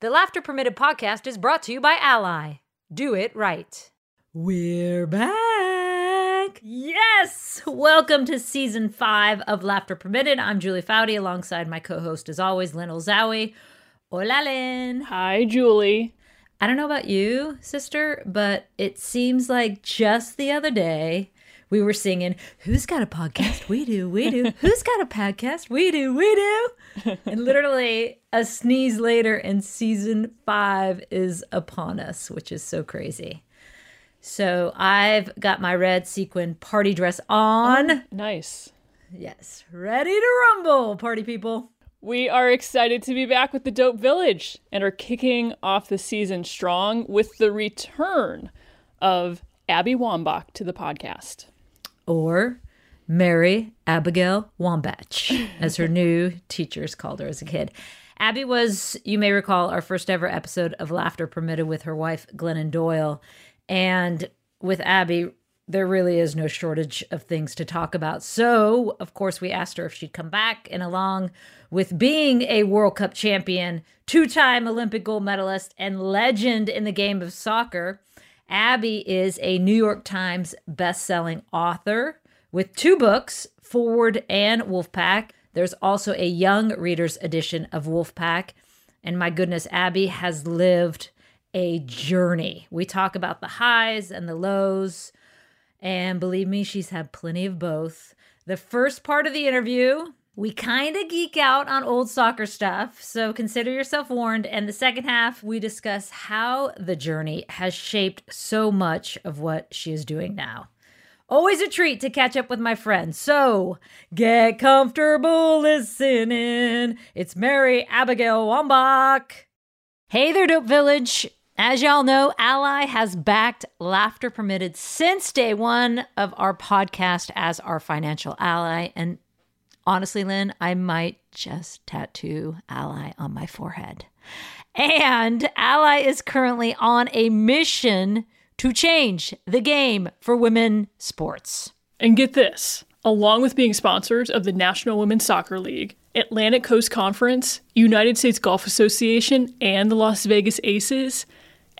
The Laughter Permitted podcast is brought to you by Ally. Do it right. We're back. Yes. Welcome to season 5 of Laughter Permitted. I'm Julie Foudy alongside my co-host as always, Lyn Olszowy. Hola, Lyn. Hi, Julie. I don't know about you, sister, but it seems like just the other day we were singing, who's got a podcast? We do, we do. Who's got a podcast? We do, we do. And literally a sneeze later and season 5 is upon us, which is so crazy. So I've got my red sequin party dress on. Oh, nice. Yes. Ready to rumble, party people. We are excited to be back with the Dope Village and are kicking off the season strong with the return of Abby Wambach to the podcast. Or Mary Abigail Wambach, as her new teachers called her as a kid. Abby was, you may recall, our first ever episode of Laughter Permitted with her wife, Glennon Doyle. And with Abby, there really is no shortage of things to talk about. So, of course, we asked her if she'd come back. And along with being a World Cup champion, two-time Olympic gold medalist, and legend in the game of soccer, Abby is a New York Times best-selling author with 2 books, Forward and Wolfpack. There's also a young reader's edition of Wolfpack. And my goodness, Abby has lived a journey. We talk about the highs and the lows. And believe me, she's had plenty of both. The first part of the interview, we kind of geek out on old soccer stuff, so consider yourself warned. And the second half, we discuss how the journey has shaped so much of what she is doing now. Always a treat to catch up with my friends. So get comfortable listening. It's Mary Abigail Wambach. Hey there, Dope Village. As y'all know, Ally has backed Laughter Permitted since day one of our podcast as our financial ally. And honestly, Lyn, I might just tattoo Ally on my forehead. And Ally is currently on a mission to change the game for women's sports. And get this, along with being sponsors of the National Women's Soccer League, Atlantic Coast Conference, United States Golf Association, and the Las Vegas Aces,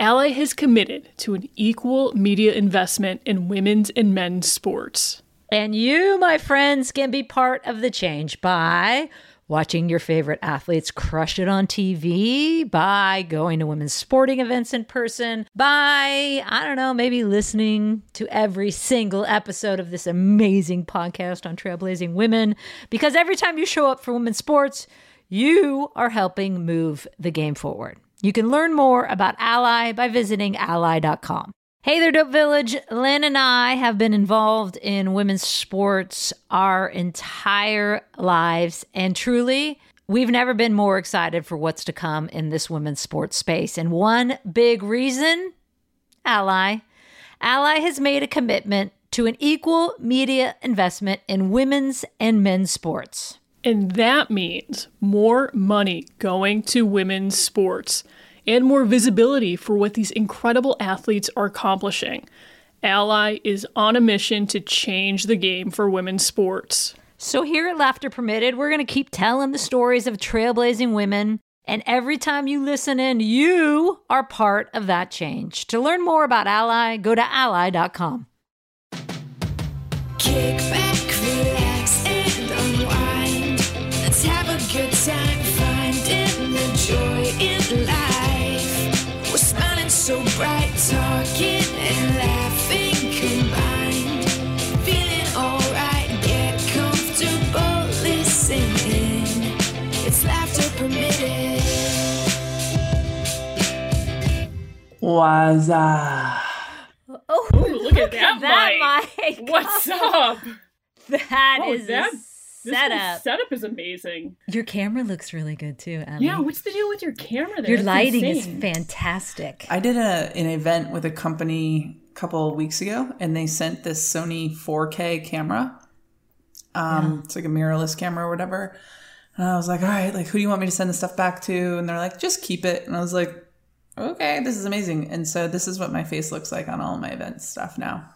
Ally has committed to an equal media investment in women's and men's sports. And you, my friends, can be part of the change by watching your favorite athletes crush it on TV, by going to women's sporting events in person, by, I don't know, maybe listening to every single episode of this amazing podcast on Trailblazing Women, because every time you show up for women's sports, you are helping move the game forward. You can learn more about Ally by visiting ally.com. Hey there, Dope Village. Lyn and I have been involved in women's sports our entire lives, and truly, we've never been more excited for what's to come in this women's sports space. And one big reason, Ally. Ally has made a commitment to an equal media investment in women's and men's sports. And that means more money going to women's sports and more visibility for what these incredible athletes are accomplishing. Ally is on a mission to change the game for women's sports. So here at Laughter Permitted, we're going to keep telling the stories of trailblazing women. And every time you listen in, you are part of that change. To learn more about Ally, go to ally.com. Kick back, relax, and unwind. Let's have a good time finding the joy in life. So bright, talking and laughing combined. Feeling alright, get comfortable listening. It's Laughter Permitted. Waza. Oh, look at that mic. What's up? This setup is amazing. Your camera looks really good too, Ally. Yeah, what's the deal with your camera there? Your lighting is fantastic. I did an event with a company a couple of weeks ago, and they sent this Sony 4K camera. It's like a mirrorless camera or whatever. And I was like, all right, like, who do you want me to send this stuff back to? And they're like, just keep it. And I was like, okay, this is amazing. And so this is what my face looks like on all my event stuff now.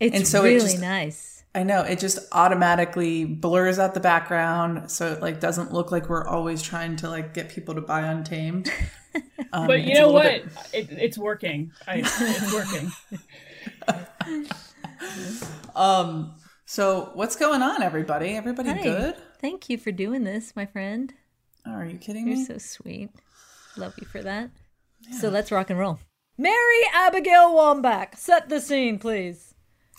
It's really nice. I know, it just automatically blurs out the background, so it like doesn't look like we're always trying to like get people to buy Untamed. But you know what? It's working. It's working. So what's going on, everybody? Everybody good? Thank you for doing this, my friend. Oh, are you kidding me? You're so sweet. Love you for that. Yeah. So let's rock and roll. Mary Abigail Wambach, set the scene, please.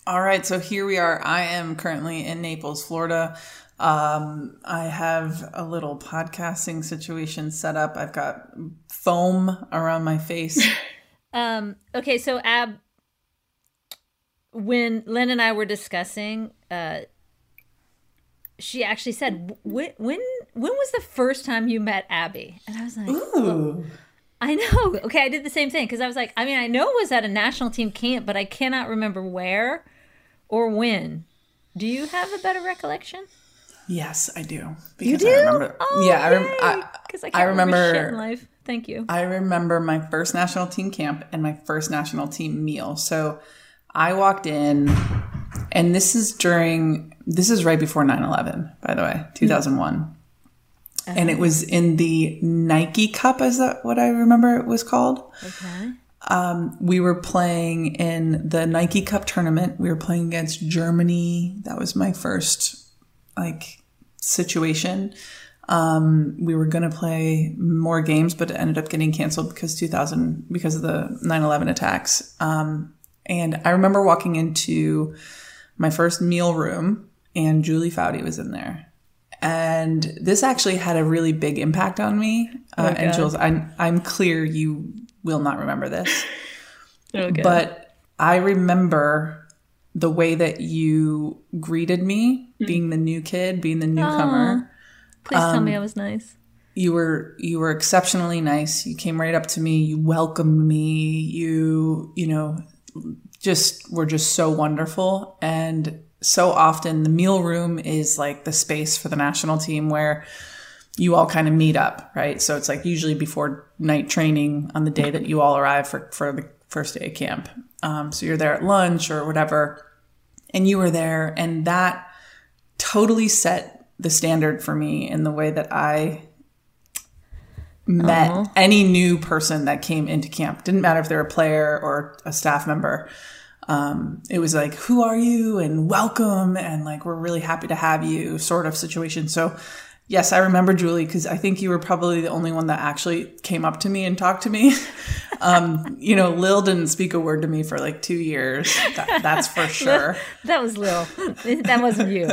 All right, so here we are. I am currently in Naples, Florida. I have a little podcasting situation set up. I've got foam around my face. Okay, so when Lyn and I were discussing, she actually said, when was the first time you met Abby? And I was like, ooh. I know. Okay, I did the same thing because I was like, I mean, I know it was at a national team camp, but I cannot remember where or when. Do you have a better recollection? Yes, I do. You do? I remember, I remember shit in life. Thank you. I remember my first national team camp and my first national team meal. So I walked in, and this is right before 9/11, by the way, 2001. Mm-hmm. And it was in the Nike Cup, is that what I remember it was called? Okay. We were playing in the Nike Cup tournament. We were playing against Germany. That was my first, situation. We were going to play more games, but it ended up getting canceled because of the 9/11 attacks. And I remember walking into my first meal room, and Julie Foudy was in there. And this actually had a really big impact on me. And Jules, I'm clear you will not remember this. Okay. But I remember the way that you greeted me, being the new kid, being the newcomer. Aww. Please tell me I was nice. You were exceptionally nice. You came right up to me. You welcomed me. You were just so wonderful. And so often the meal room is like the space for the national team where you all kind of meet up, right? So it's like usually before night training on the day that you all arrive for the first day of camp. So you're there at lunch or whatever, and you were there, and that totally set the standard for me in the way that I met any new person that came into camp. Didn't matter if they're a player or a staff member. It was like, who are you, and welcome, and like, we're really happy to have you sort of situation. So yes, I remember Julie, because I think you were probably the only one that actually came up to me and talked to me. Lil didn't speak a word to me for like 2 years. That's for sure. That was Lil. That wasn't you.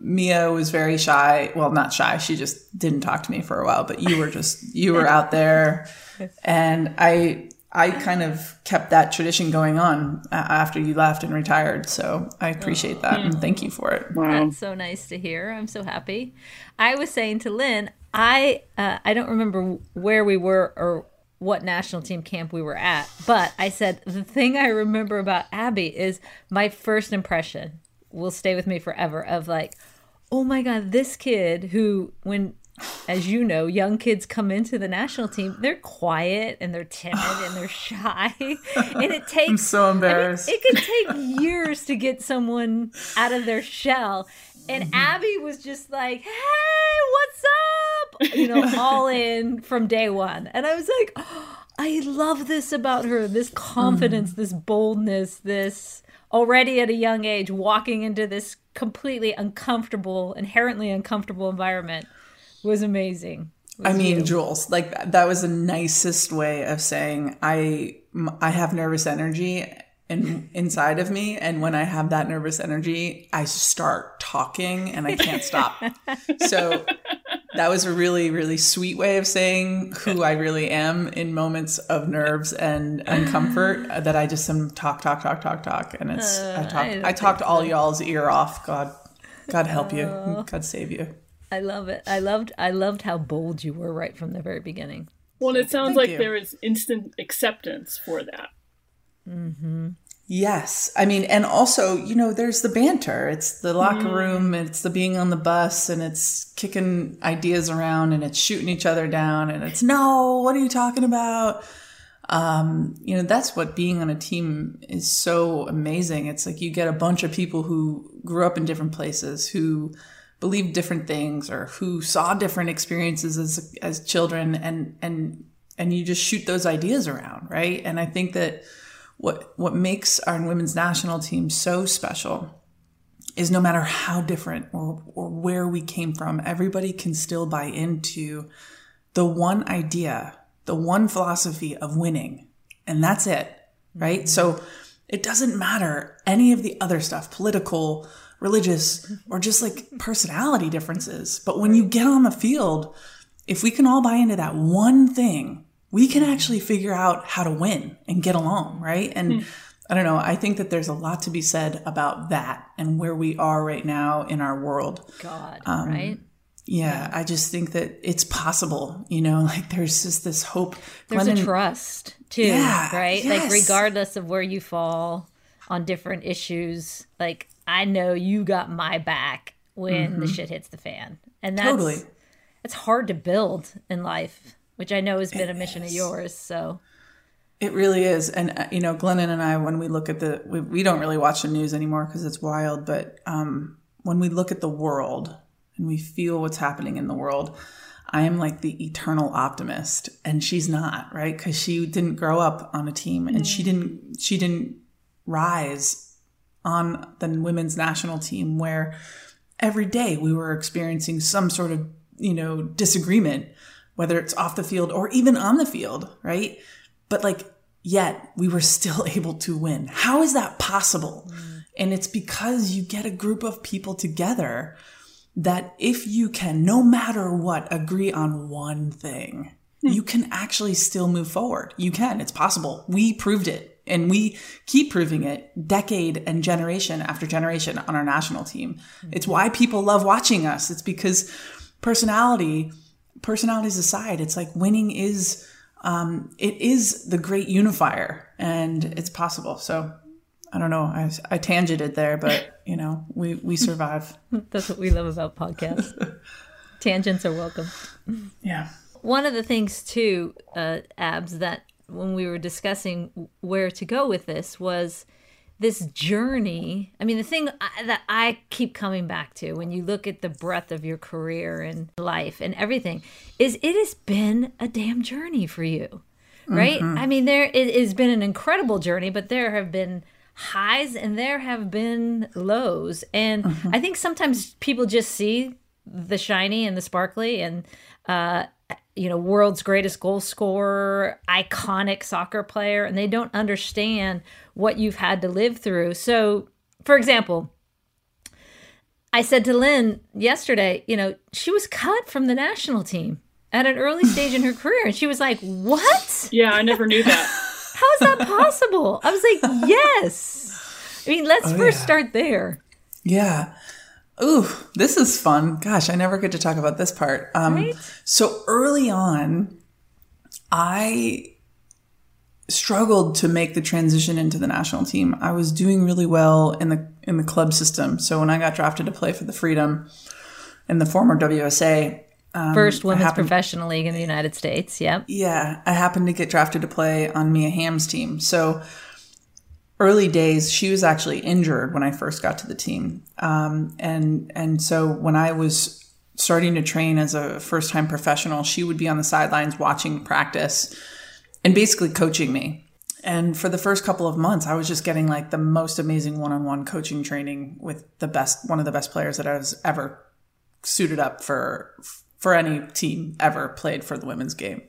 Mia was very shy. Well, not shy. She just didn't talk to me for a while, but you were out there. And I kind of kept that tradition going on after you left and retired. So I appreciate that. And thank you for it. Wow. That's so nice to hear. I'm so happy. I was saying to Lyn, I don't remember where we were or what national team camp we were at, but I said, the thing I remember about Abby is my first impression will stay with me forever of like, oh my God, this kid who, when, as you know, young kids come into the national team, they're quiet and they're timid and they're shy. And it takes... I'm so embarrassed. I mean, it could take years to get someone out of their shell. And Abby was just like, hey, what's up? All in from day one. And I was like, oh, I love this about her. This confidence, this boldness, this already at a young age walking into this completely inherently uncomfortable environment. Was amazing. Jules, that was the nicest way of saying I have nervous energy inside of me, and when I have that nervous energy, I start talking and I can't stop. So that was a really, really sweet way of saying who I really am in moments of nerves and comfort. That I just am talk, and it's I talked all y'all's ear off. God help you. God save you. I love it. I loved how bold you were right from the very beginning. Well, and it sounds there is instant acceptance for that. Mm-hmm. Yes. And also, there's the banter. It's the locker room, and it's the being on the bus, and it's kicking ideas around, and it's shooting each other down, and it's, no, what are you talking about? You know, that's what being on a team is so amazing. It's like you get a bunch of people who grew up in different places, who believed different things, or who saw different experiences as children, and you just shoot those ideas around, right? And I think that what makes our women's national team so special is no matter how different or where we came from, everybody can still buy into the one idea, the one philosophy of winning, and that's it, right? Mm-hmm. So it doesn't matter any of the other stuff, political, religious, or just like personality differences. But when you get on the field, if we can all buy into that one thing, we can actually figure out how to win and get along, right? And I don't know, I think that there's a lot to be said about that and where we are right now in our world. God, right? Yeah, I just think that it's possible, you know, like there's just this hope. There's a trust too, right? Yes. Like regardless of where you fall on different issues, like I know you got my back when the shit hits the fan. And that's, it's hard to build in life, which I know has been a mission of yours. So it really is. And, you know, Glennon and I, when we look at the, we don't really watch the news anymore because it's wild. But when we look at the world, and we feel what's happening in the world, I am like the eternal optimist, and she's not, right? Because she didn't grow up on a team, and she didn't rise on the women's national team where every day we were experiencing some sort of, you know, disagreement, whether it's off the field or even on the field, right? But like, yet we were still able to win. How is that possible? And it's because you get a group of people together that if you can, no matter what, agree on one thing, you can actually still move forward. You can. It's possible. We proved it, and we keep proving it decade and generation after generation on our national team. It's why people love watching us. It's because personalities aside, it's like winning is, it is the great unifier, and it's possible. So I don't know. I tangented there, but you know, we survive. That's what we love about podcasts. Tangents are welcome. Yeah. One of the things too, Abs, that when we were discussing where to go with this was this journey. I mean, the thing that I keep coming back to when you look at the breadth of your career and life and everything is it has been a damn journey for you, right? Mm-hmm. I mean, it has been an incredible journey, but there have been highs and there have been lows, and I think sometimes people just see the shiny and the sparkly and you know, world's greatest goal scorer, iconic soccer player, and they don't understand what you've had to live through. So for example, I said to Lyn yesterday, you know, she was cut from the national team at an early stage in her career, and she was like, what? Yeah, I never knew that. How is that possible? I was like, yes. I mean, let's first start there. Yeah. Ooh, this is fun. Gosh, I never get to talk about this part. Right? So early on, I struggled to make the transition into the national team. I was doing really well in the club system. So when I got drafted to play for the Freedom in the former WSA, first women's professional league in the United States. Yep. Yeah. I happened to get drafted to play on Mia Hamm's team. So early days, she was actually injured when I first got to the team. And so when I was starting to train as a first time professional, she would be on the sidelines watching practice and basically coaching me. And for the first couple of months, I was just getting like the most amazing one-on-one coaching training with one of the best players that I was ever suited up for any team ever played for the women's game.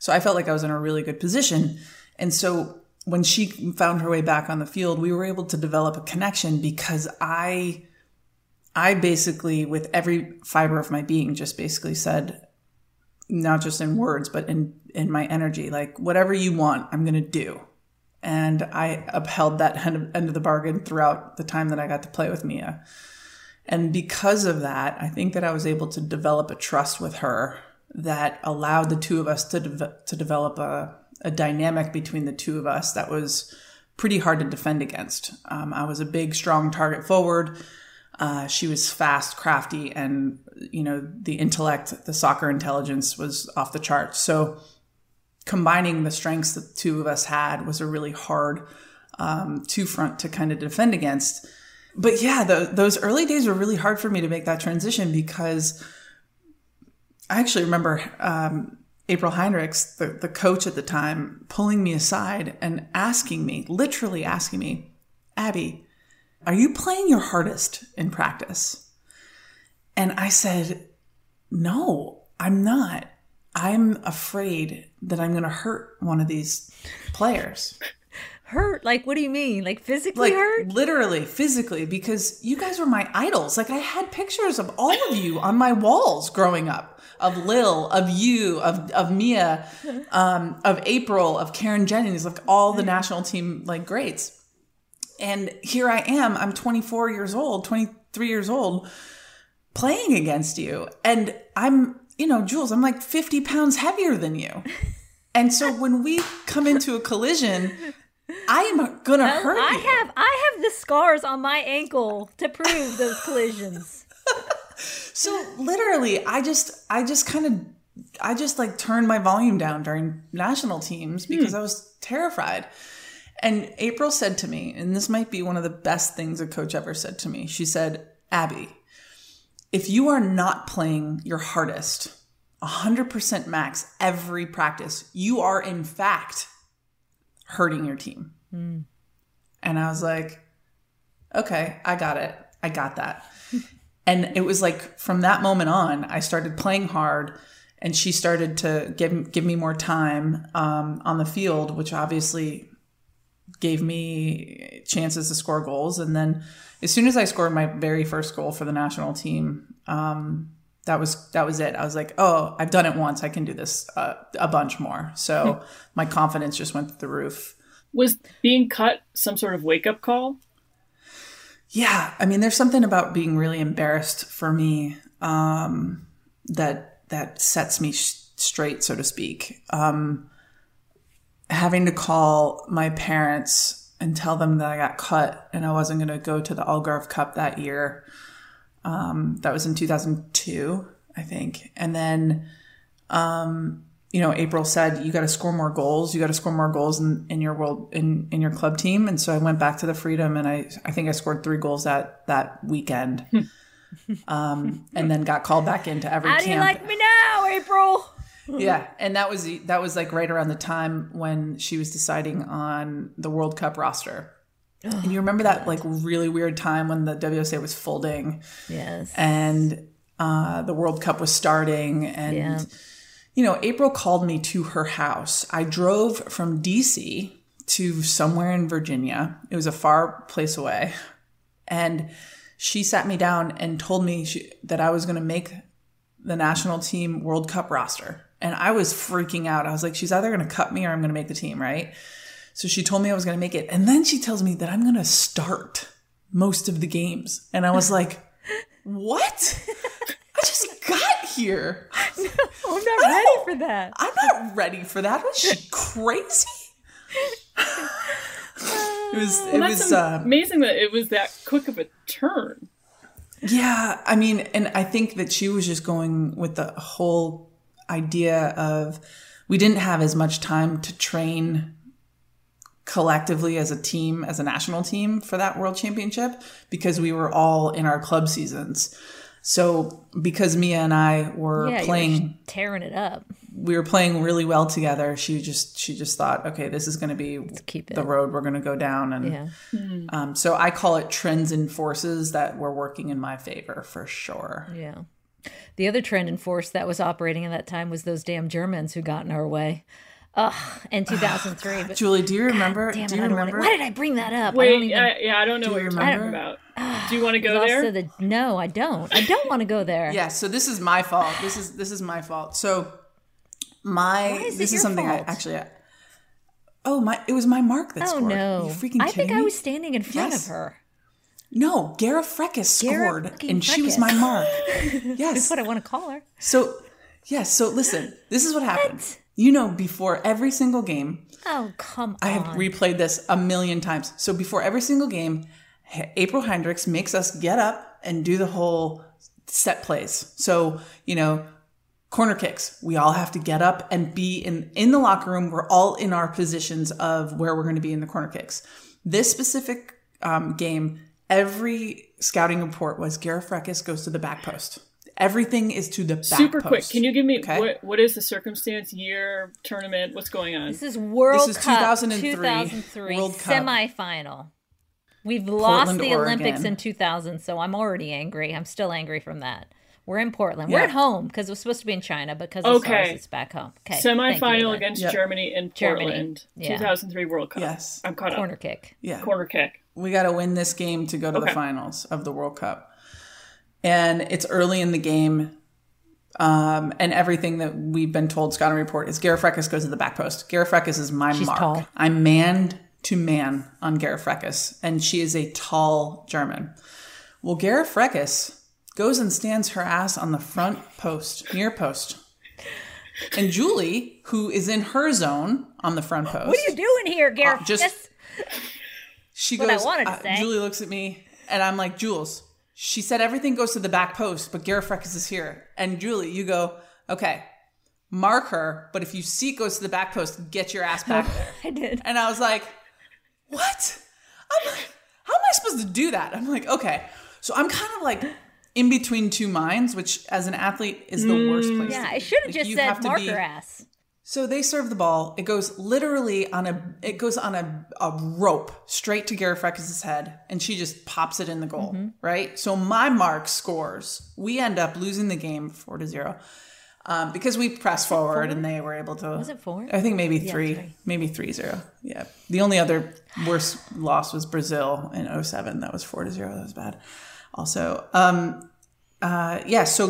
So I felt like I was in a really good position. And so when she found her way back on the field, we were able to develop a connection because I basically, with every fiber of my being, just basically said, not just in words, but in my energy, like, whatever you want, I'm going to do. And I upheld that end of the bargain throughout the time that I got to play with Mia. And because of that, I think that I was able to develop a trust with her that allowed the two of us to develop a dynamic between the two of us that was pretty hard to defend against. I was a big, strong target forward. She was fast, crafty, and, you know, the intellect, the soccer intelligence was off the charts. So combining the strengths that the two of us had was a really hard two front to kind of defend against. But yeah, those early days were really hard for me to make that transition, because I actually remember April Heinrichs, the coach at the time, pulling me aside and asking me, literally asking me, "Abby, are you playing your hardest in practice?" And I said, "No, I'm not. I'm afraid that I'm going to hurt one of these players." Hurt? Like, what do you mean? Like physically hurt? Literally, physically, because you guys were my idols. Like, I had pictures of all of you on my walls growing up, of Lil, of you, of Mia, of April, of Karen Jennings, like all the national team, like, greats. And here I am, I'm 24 years old, 23 years old, playing against you. And I'm, you know, Jules, I'm like 50 pounds heavier than you. And so when we come into a collision, I am going to hurt you. I have the scars on my ankle to prove those collisions. So literally, I just turned my volume down during national teams because I was terrified. And April said to me, and this might be one of the best things a coach ever said to me. She said, "Abby, if you are not playing your hardest, 100% max every practice, you are in fact hurting your team." And I was like, okay, I got it. I got that. And it was like, from that moment on, I started playing hard, and she started to give me more time on the field, which obviously gave me chances to score goals. And then as soon as I scored my very first goal for the national team, that was it. I was like, oh, I've done it once. I can do this a bunch more. So my confidence just went through the roof. Was being cut some sort of wake-up call? Yeah. I mean, there's something about being really embarrassed for me that sets me straight, so to speak. Having to call my parents and tell them that I got cut and I wasn't going to go to the Algarve Cup that year. That was in 2002, I think. And then, April said, "You got to score more goals. You got to score more goals in your club team." And so I went back to the Freedom, and I think I scored 3 goals that weekend. And then got called back into every camp. How do you like me now, April? Yeah, and that was like right around the time when she was deciding on the World Cup roster. And you remember that like really weird time when the WSA was folding, yes, and the World Cup was starting, and April called me to her house. I drove from DC to somewhere in Virginia. It was a far place away, and she sat me down and told me that I was going to make the national team World Cup roster. And I was freaking out. I was like, she's either going to cut me or I'm going to make the team, right? So she told me I was going to make it. And then she tells me that I'm going to start most of the games. And I was like, what? I just got here. No, I'm not ready for that. I'm not ready for that. Was she crazy? It was amazing that it was that quick of a turn. Yeah. I mean, and I think that she was just going with the whole idea of, we didn't have as much time to train collectively as a team, as a national team, for that world championship, because we were all in our club seasons. So because Mia and I were playing, tearing it up, we were playing really well together. She just thought, okay, this is going to be the road we're going to go down. And so I call it trends and forces that were working in my favor for sure. Yeah. The other trend and force that was operating at that time was those damn Germans who got in our way. In 2003. But Julie, do you remember? Why did I bring that up? Wait, I don't know what you're talking about. Do you want to go there? No, I don't. I don't want to go there. Yeah, so this is my fault. This is my fault. So it was my mark that scored. Oh no! Are you freaking kidding me? I was standing in front of her. No, Garrafakis scored, and she was my mark. Yes, that's what I want to call her. So, so listen, this is what happened. What? You know, before every single game. Oh, come on. I have replayed this a million times. So before every single game, April Heinrichs makes us get up and do the whole set plays. So, Corner kicks. We all have to get up and be in the locker room. We're all in our positions of where we're going to be in the corner kicks. This specific game, every scouting report was Garrafakis goes to the back post. Everything is to the back super post. Quick. Can you give me what is the circumstance, year, tournament? What's going on? This is World Cup 2003 World Cup semifinal. We've lost the Oregon. Olympics in 2000, so I'm already angry. I'm still angry from that. We're in Portland. Yeah. We're at home because it was supposed to be in China, but because of SARS, it's back home. Okay. Semifinal against Germany in Portland. Yeah. 2003 World Cup. Yes. I'm caught up. Corner kick. Yeah. Corner kick. We got to win this game to go to the finals of the World Cup. And it's early in the game. And everything that we've been told, Scott and Report, is Garrafakis goes to the back post. Garrafakis is my mark. Tall. I'm manned to man on Garrafakis. And she is a tall German. Well, Garrafakis goes and stands her ass on the front post, near post. And Julie, who is in her zone on the front post. What are you doing here, Garrafakis? She goes, Julie looks at me, and I'm like, Jules, she said everything goes to the back post, but Garrafakis is here. And Julie, you go, okay, mark her, but if you see it goes to the back post, get your ass back there. I did. And I was like, what? I'm like, how am I supposed to do that? I'm like, okay. So I'm kind of like in between two minds, which as an athlete is the worst place. Yeah, I should have just said mark her ass. So they serve the ball. It goes literally on a rope straight to Garrafakis' head, and she just pops it in the goal, right? So my mark scores. We end up losing the game 4-0 because we pressed forward and they were able to. Was it 4? I think maybe 3. Yeah, 3. Maybe 3-0. Yeah. The only other worst loss was Brazil in 2007. That was 4-0. That was bad. Also, so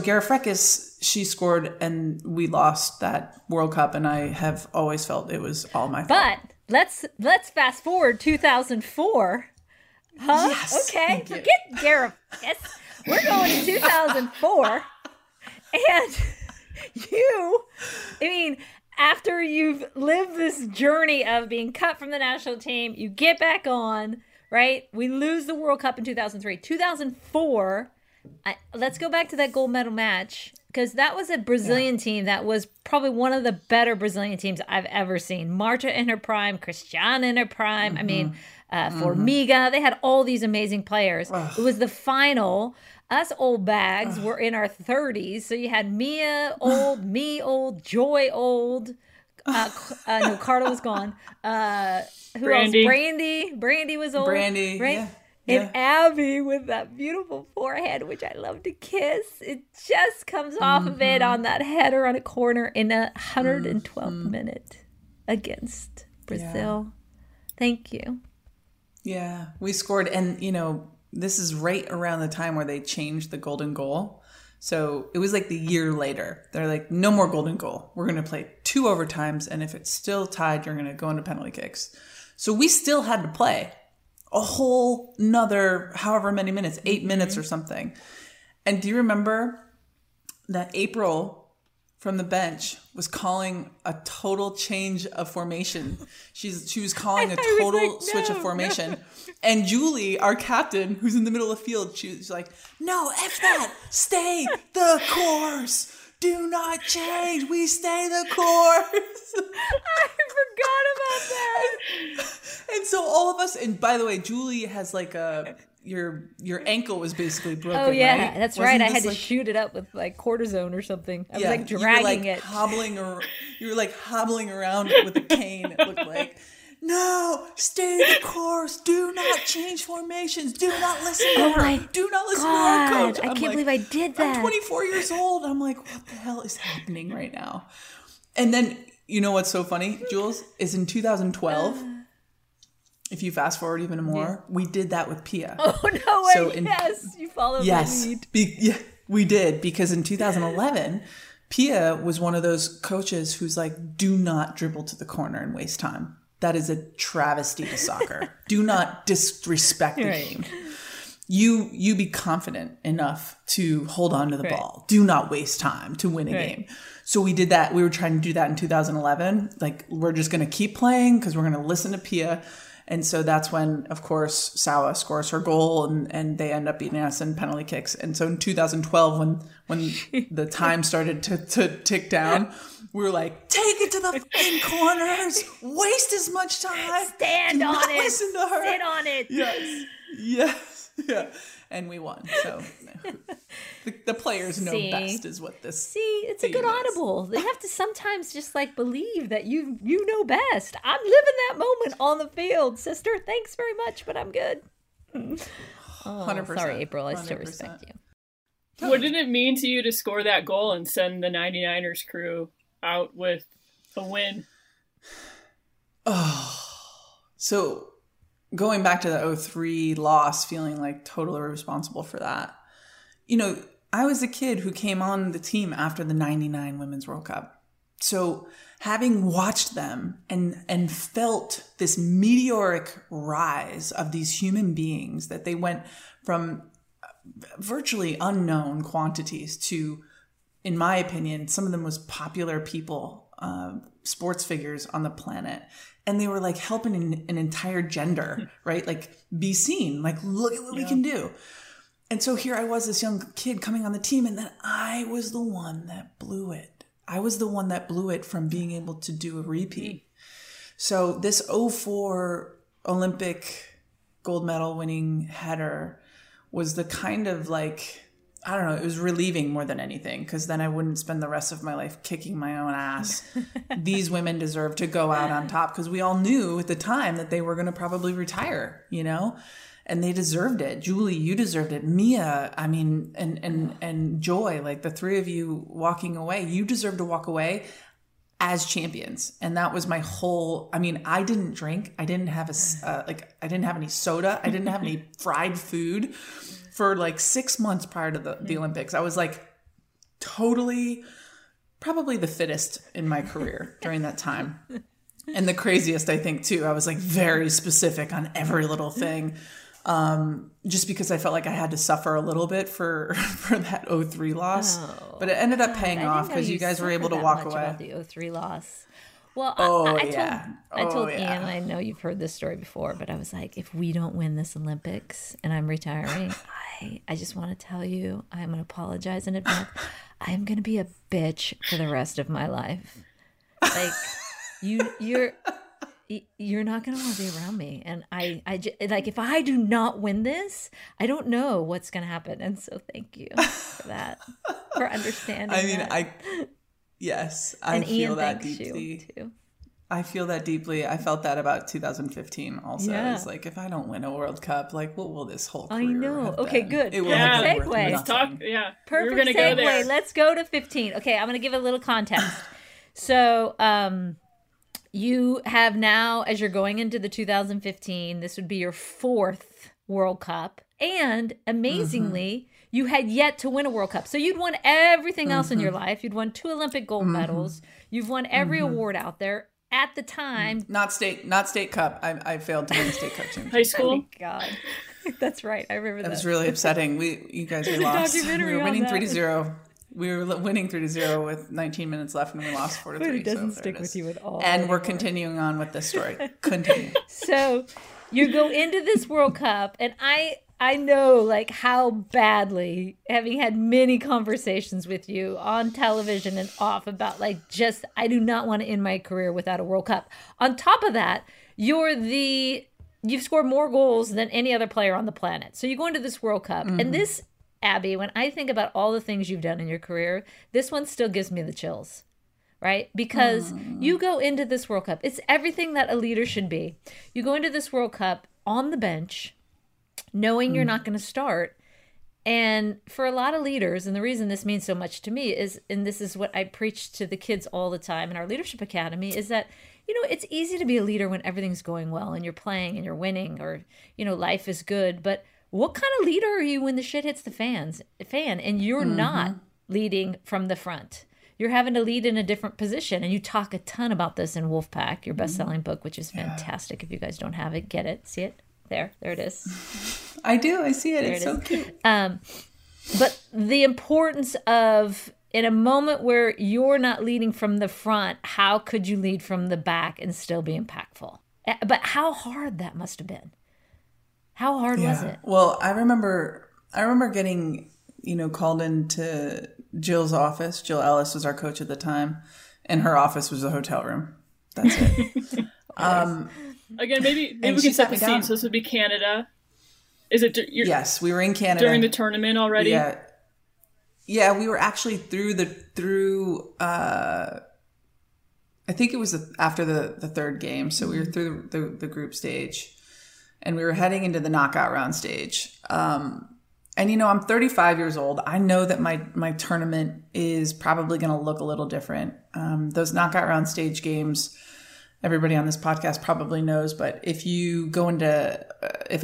Garrafakis, she scored and we lost that World Cup, and I have always felt it was all my fault. But let's fast forward 2004. Huh? Yes, okay. Forget Garrafakis. We're going to 2004. And after you've lived this journey of being cut from the national team, you get back on, right? We lose the World Cup in 2003. 2004... let's go back to that gold medal match, because that was a Brazilian team that was probably one of the better Brazilian teams I've ever seen. Marta in her prime, Cristiano in her prime. I mean, Formiga. They had all these amazing players. Ugh. It was the final. Us old bags were in our 30s. So you had Mia old, me old, Joy old. No, Carla was gone. Who Brandy. Else? Brandy was old. Brandy, right? Yeah. And Abby with that beautiful forehead, which I love to kiss. It just comes off of it on that header on a corner in the 112th minute against Brazil. Yeah. Thank you. Yeah, we scored. And, this is right around the time where they changed the golden goal. So it was like the year later. They're like, no more golden goal. We're going to play 2 overtimes. And if it's still tied, you're going to go into penalty kicks. So we still had to play a whole nother however many minutes, 8 minutes or something. And do you remember that April from the bench was calling a total change of formation? She was calling a total switch of formation. No. And Julie, our captain, who's in the middle of the field, she's like, no, F that. Stay the course. Do not change. We stay the course. I forgot about that. And so all of us, and by the way, Julie has like your ankle was basically broken. Oh yeah, right? That's right. I had to shoot it up with like cortisone or something. I was like dragging it. You were like hobbling around it with a cane. It looked like. No, stay the course. Do not change formations. Do not listen to her. Do not listen to our coach. I can't believe I did that. I'm 24 years old. I'm like, what the hell is happening right now? And then, you know what's so funny, Jules, is in 2012, if you fast forward even more, we did that with Pia. Oh, no way. So you followed my lead. We did, because in 2011... Pia was one of those coaches who's like, do not dribble to the corner and waste time. That is a travesty to soccer. Do not disrespect the game. You be confident enough to hold on to the ball. Do not waste time to win a game. So we did that. We were trying to do that in 2011. Like, we're just going to keep playing because we're going to listen to Pia. And so that's when, of course, Sawa scores her goal and they end up beating us in penalty kicks. And so in 2012, when the time started to tick down, we were like, take it to the fucking corners. Waste as much time. Stand on it. Listen to her. Sit on it. Yes. Yes. Yeah. And we won. So the players know best is what this. See, it's a good audible. They have to sometimes just like believe that you know best. I'm living that moment on the field, sister. Thanks very much, but I'm good. 100%. Sorry, April. I still respect you. What did it mean to you to score that goal and send the 99ers crew out with a win? Oh, so. Going back to the 03 loss, feeling like totally responsible for that. You know, I was a kid who came on the team after the 99 Women's World Cup. So having watched them and felt this meteoric rise of these human beings, that they went from virtually unknown quantities to, in my opinion, some of the most popular people, sports figures on the planet. And they were like helping an entire gender, right? Like be seen, like look at what we can do. And so here I was, this young kid coming on the team, and then I was the one that blew it. I was the one that blew it from being able to do a repeat. So this 04 Olympic gold medal winning header was the kind of like, I don't know, it was relieving more than anything, because then I wouldn't spend the rest of my life kicking my own ass. These women deserve to go out on top, because we all knew at the time that they were going to probably retire, you know, and they deserved it. Julie, you deserved it. Mia, I mean, and Joy, like the three of you walking away, you deserve to walk away as champions. And that was my whole, I mean, I didn't drink. I didn't have I didn't have any soda. I didn't have any fried food. For like 6 months prior to the Olympics, I was like totally, probably the fittest in my career during that time. And the craziest, I think, too. I was like very specific on every little thing, just because I felt like I had to suffer a little bit for that 03 loss. Oh, but it ended up paying off, because you guys were able to walk away. About the 03 loss. Well, I told Ian, I know you've heard this story before, but I was like, if we don't win this Olympics and I'm retiring, I just want to tell you, I'm going to apologize in advance. I'm going to be a bitch for the rest of my life. Like, you're not going to want to be around me. And I if I do not win this, I don't know what's going to happen. And so thank you for that, for understanding that. Yes, I feel that deeply. I feel that deeply. I felt that about 2015 also. Yeah. It's like, if I don't win a World Cup, like what will this whole career have been? Okay, good. It will have been worth nothing. Perfect segue. Let's go to 15. Okay, I'm going to give a little context. So, you have now, as you're going into the 2015, this would be your fourth World Cup. And amazingly, you had yet to win a World Cup. So you'd won everything else in your life. You'd won 2 Olympic gold medals. You've won every award out there at the time. Not state cup. I failed to win the state cup championship. High school. Oh, God. That's right. I remember that. That was really upsetting. You guys lost. We were winning 3-0. We were winning 3-0 with 19 minutes left, and we lost 4-3. But it doesn't stick with you at all. And we're continuing on with this story. Continue. So you go into this World Cup, and I know, like, how badly, having had many conversations with you on television and off about, like, just, I do not want to end my career without a World Cup. On top of that, you've scored more goals than any other player on the planet. So you go into this World Cup. And this, Abby, when I think about all the things you've done in your career, this one still gives me the chills. Right? Because you go into this World Cup. It's everything that a leader should be. You go into this World Cup on the bench, knowing you're not going to start. And for a lot of leaders, and the reason this means so much to me is, and this is what I preach to the kids all the time in our leadership academy, is that, you know, it's easy to be a leader when everything's going well and you're playing and you're winning, or, you know, life is good. But what kind of leader are you when the shit hits the fan and you're not leading from the front? You're having to lead in a different position. And you talk a ton about this in Wolfpack, your best-selling book, which is fantastic. If you guys don't have it, get it, see it. There it is. I do. I see it. It's so cute. But the importance of, in a moment where you're not leading from the front, how could you lead from the back and still be impactful? But how hard that must have been. How hard was it? Well, I remember getting, called into Jill's office. Jill Ellis was our coach at the time, and her office was a hotel room. That's it. Again, maybe we can set the scene. So this would be Canada. Is it? Yes, we were in Canada during the tournament already. Yeah, we were actually through. I think it was after the third game, so we were through the group stage, and we were heading into the knockout round stage. And I'm 35 years old. I know that my tournament is probably going to look a little different. Those knockout round stage games, everybody on this podcast probably knows, but if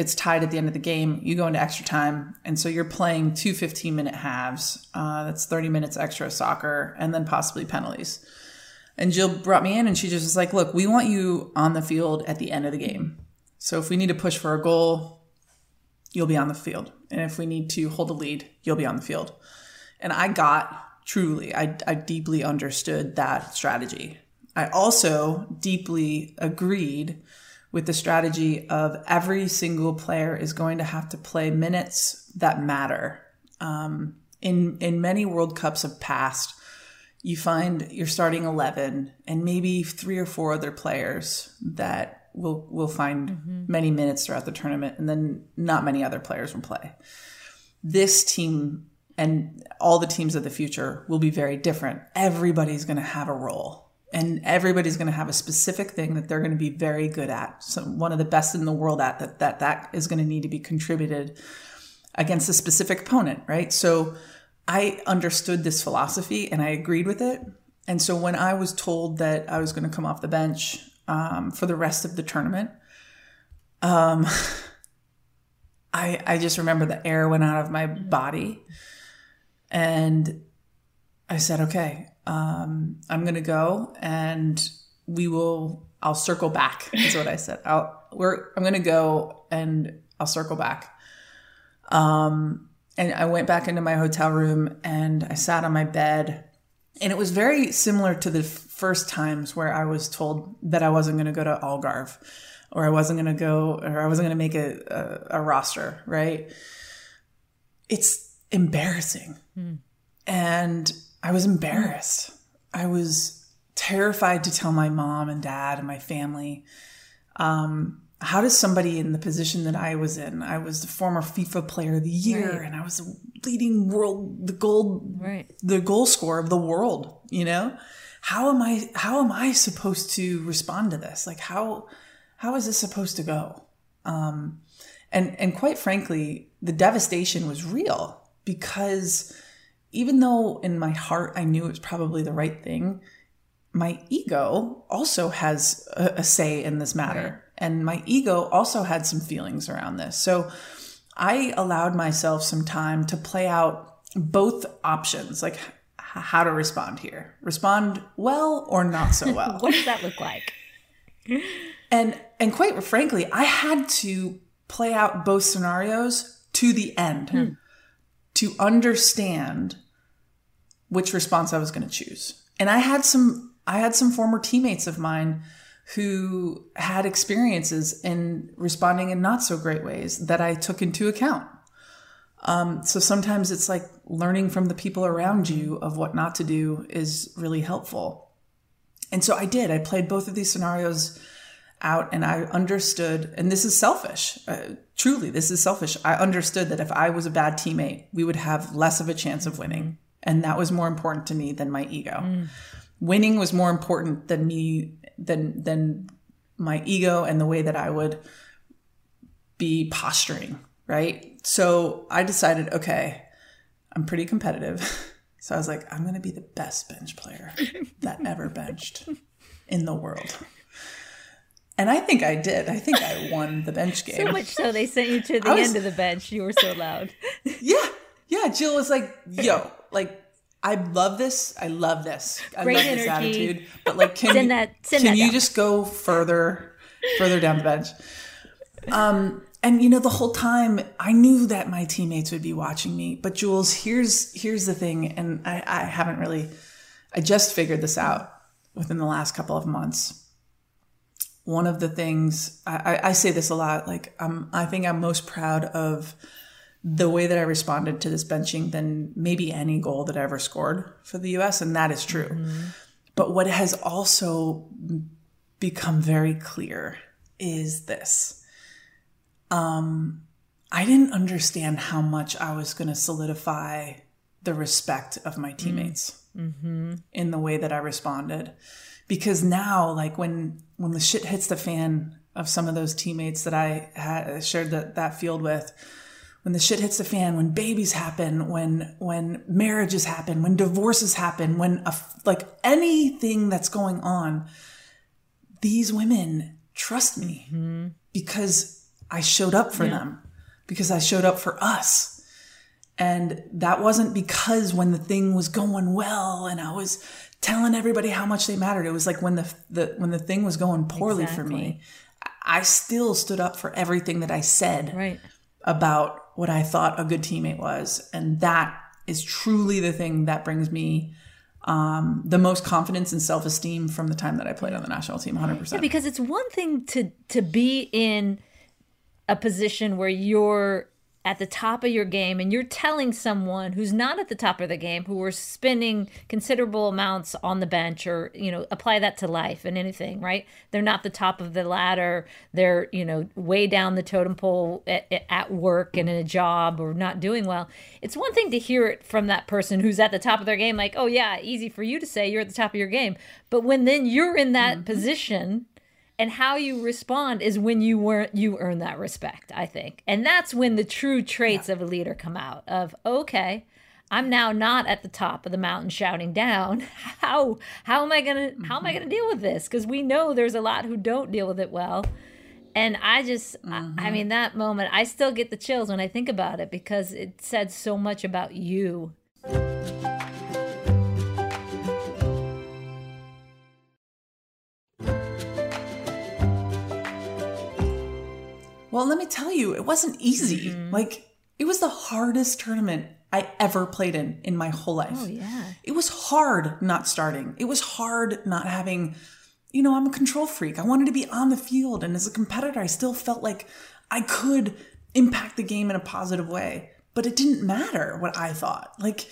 it's tied at the end of the game, you go into extra time. And so you're playing two 15-minute halves. That's 30 minutes extra soccer and then possibly penalties. And Jill brought me in and she just was like, look, we want you on the field at the end of the game. So if we need to push for a goal, you'll be on the field. And if we need to hold a lead, you'll be on the field. And I deeply understood that strategy. I also deeply agreed with the strategy of every single player is going to have to play minutes that matter. In many World Cups of past, you find you're starting 11 and maybe 3 or 4 other players that will find many minutes throughout the tournament, and then not many other players will play. This team and all the teams of the future will be very different. Everybody's going to have a role. And everybody's going to have a specific thing that they're going to be very good at. So one of the best in the world at that is going to need to be contributed against a specific opponent, right? So I understood this philosophy and I agreed with it. And so when I was told that I was going to come off the bench for the rest of the tournament, I just remember the air went out of my body. And I said, okay, I'm going to go and I'll circle back. That's what I said. I'm going to go and I'll circle back. And I went back into my hotel room and I sat on my bed, and it was very similar to the first times where I was told that I wasn't going to go to Algarve, or I wasn't going to make a roster, right? It's embarrassing. Mm. And I was embarrassed. I was terrified to tell my mom and dad and my family. How does somebody in the position that I was in, I was the former FIFA Player of the Year, right, and I was leading the goal scorer of the world, How am I supposed to respond to this? Like, how is this supposed to go? And quite frankly, the devastation was real, because even though in my heart I knew it was probably the right thing, my ego also has a say in this matter. Right. And my ego also had some feelings around this. So I allowed myself some time to play out both options, like how to respond here. Respond well or not so well. What does that look like? And quite frankly, I had to play out both scenarios to the end. Hmm. To understand which response I was going to choose. And I had some former teammates of mine who had experiences in responding in not so great ways that I took into account. So sometimes it's like learning from the people around you of what not to do is really helpful. And so I did. I played both of these scenarios out, and I understood, and this is selfish. Truly, this is selfish. I understood that if I was a bad teammate, we would have less of a chance of winning. And that was more important to me than my ego. Mm. Winning was more important than me, than my ego and the way that I would be posturing, right? So I decided, okay, I'm pretty competitive. So I was like, I'm going to be the best bench player that ever benched in the world. And I think I did. I think I won the bench game. So much so they sent you to the end of the bench. You were so loud. Yeah. Yeah. Jill was like, yo, like, I love this. I love this. I Great love energy. This attitude. But like, can you just go further down the bench? And the whole time I knew that my teammates would be watching me. But Jules, here's the thing. And I just figured this out within the last couple of months. one of the things I say this a lot, like I think I'm most proud of the way that I responded to this benching than maybe any goal that I ever scored for the US. And that is true. Mm-hmm. But what has also become very clear is this. I didn't understand how much I was going to solidify the respect of my teammates mm-hmm. in the way that I responded. Because now, like when the shit hits the fan of some of those teammates that I had shared that field with, when the shit hits the fan, when babies happen, when marriages happen, when divorces happen, when like anything that's going on, these women trust me mm-hmm. because I showed up for yeah. them, because I showed up for us. And that wasn't because when the thing was going well and I was telling everybody how much they mattered. It was like when the thing was going poorly exactly. for me, I still stood up for everything that I said right. about what I thought a good teammate was. And that is truly the thing that brings me the most confidence and self-esteem from the time that I played on the national team, 100%. Yeah, because it's one thing to be in a position where you're at the top of your game and you're telling someone who's not at the top of the game, who are spending considerable amounts on the bench, or, you know, apply that to life and anything, right? They're not the top of the ladder. They're, you know, way down the totem pole at work and in a job or not doing well. It's one thing to hear it from that person who's at the top of their game, like, oh yeah, easy for you to say, you're at the top of your game. But when then you're in that mm-hmm. position, and how you respond is when you earn that respect, I think. And that's when the true traits yeah. of a leader come out of, okay, I'm now not at the top of the mountain shouting down. How am I gonna deal with this? Because we know there's a lot who don't deal with it well. And I just, mm-hmm. I mean, that moment, I still get the chills when I think about it, because it said so much about you. Well, let me tell you, it wasn't easy. Mm-hmm. Like, it was the hardest tournament I ever played in my whole life. Oh, yeah. It was hard not starting. It was hard not having, you know, I'm a control freak. I wanted to be on the field. And as a competitor, I still felt like I could impact the game in a positive way. But it didn't matter what I thought. Like,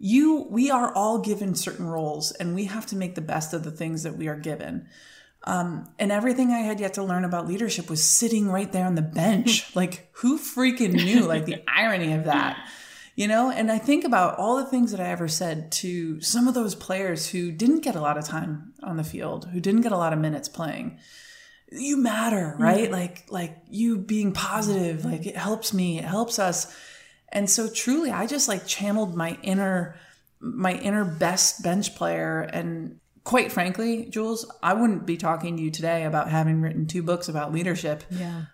we are all given certain roles, and we have to make the best of the things that we are given. And everything I had yet to learn about leadership was sitting right there on the bench. Like, who freaking knew, like, the irony of that, you know? And I think about all the things that I ever said to some of those players who didn't get a lot of time on the field, who didn't get a lot of minutes playing. You matter, right? Mm-hmm. Like you being positive, like, it helps me, it helps us. And so truly, I just like channeled my inner best bench player. And quite frankly, Jules, I wouldn't be talking to you today about having written 2 books about leadership had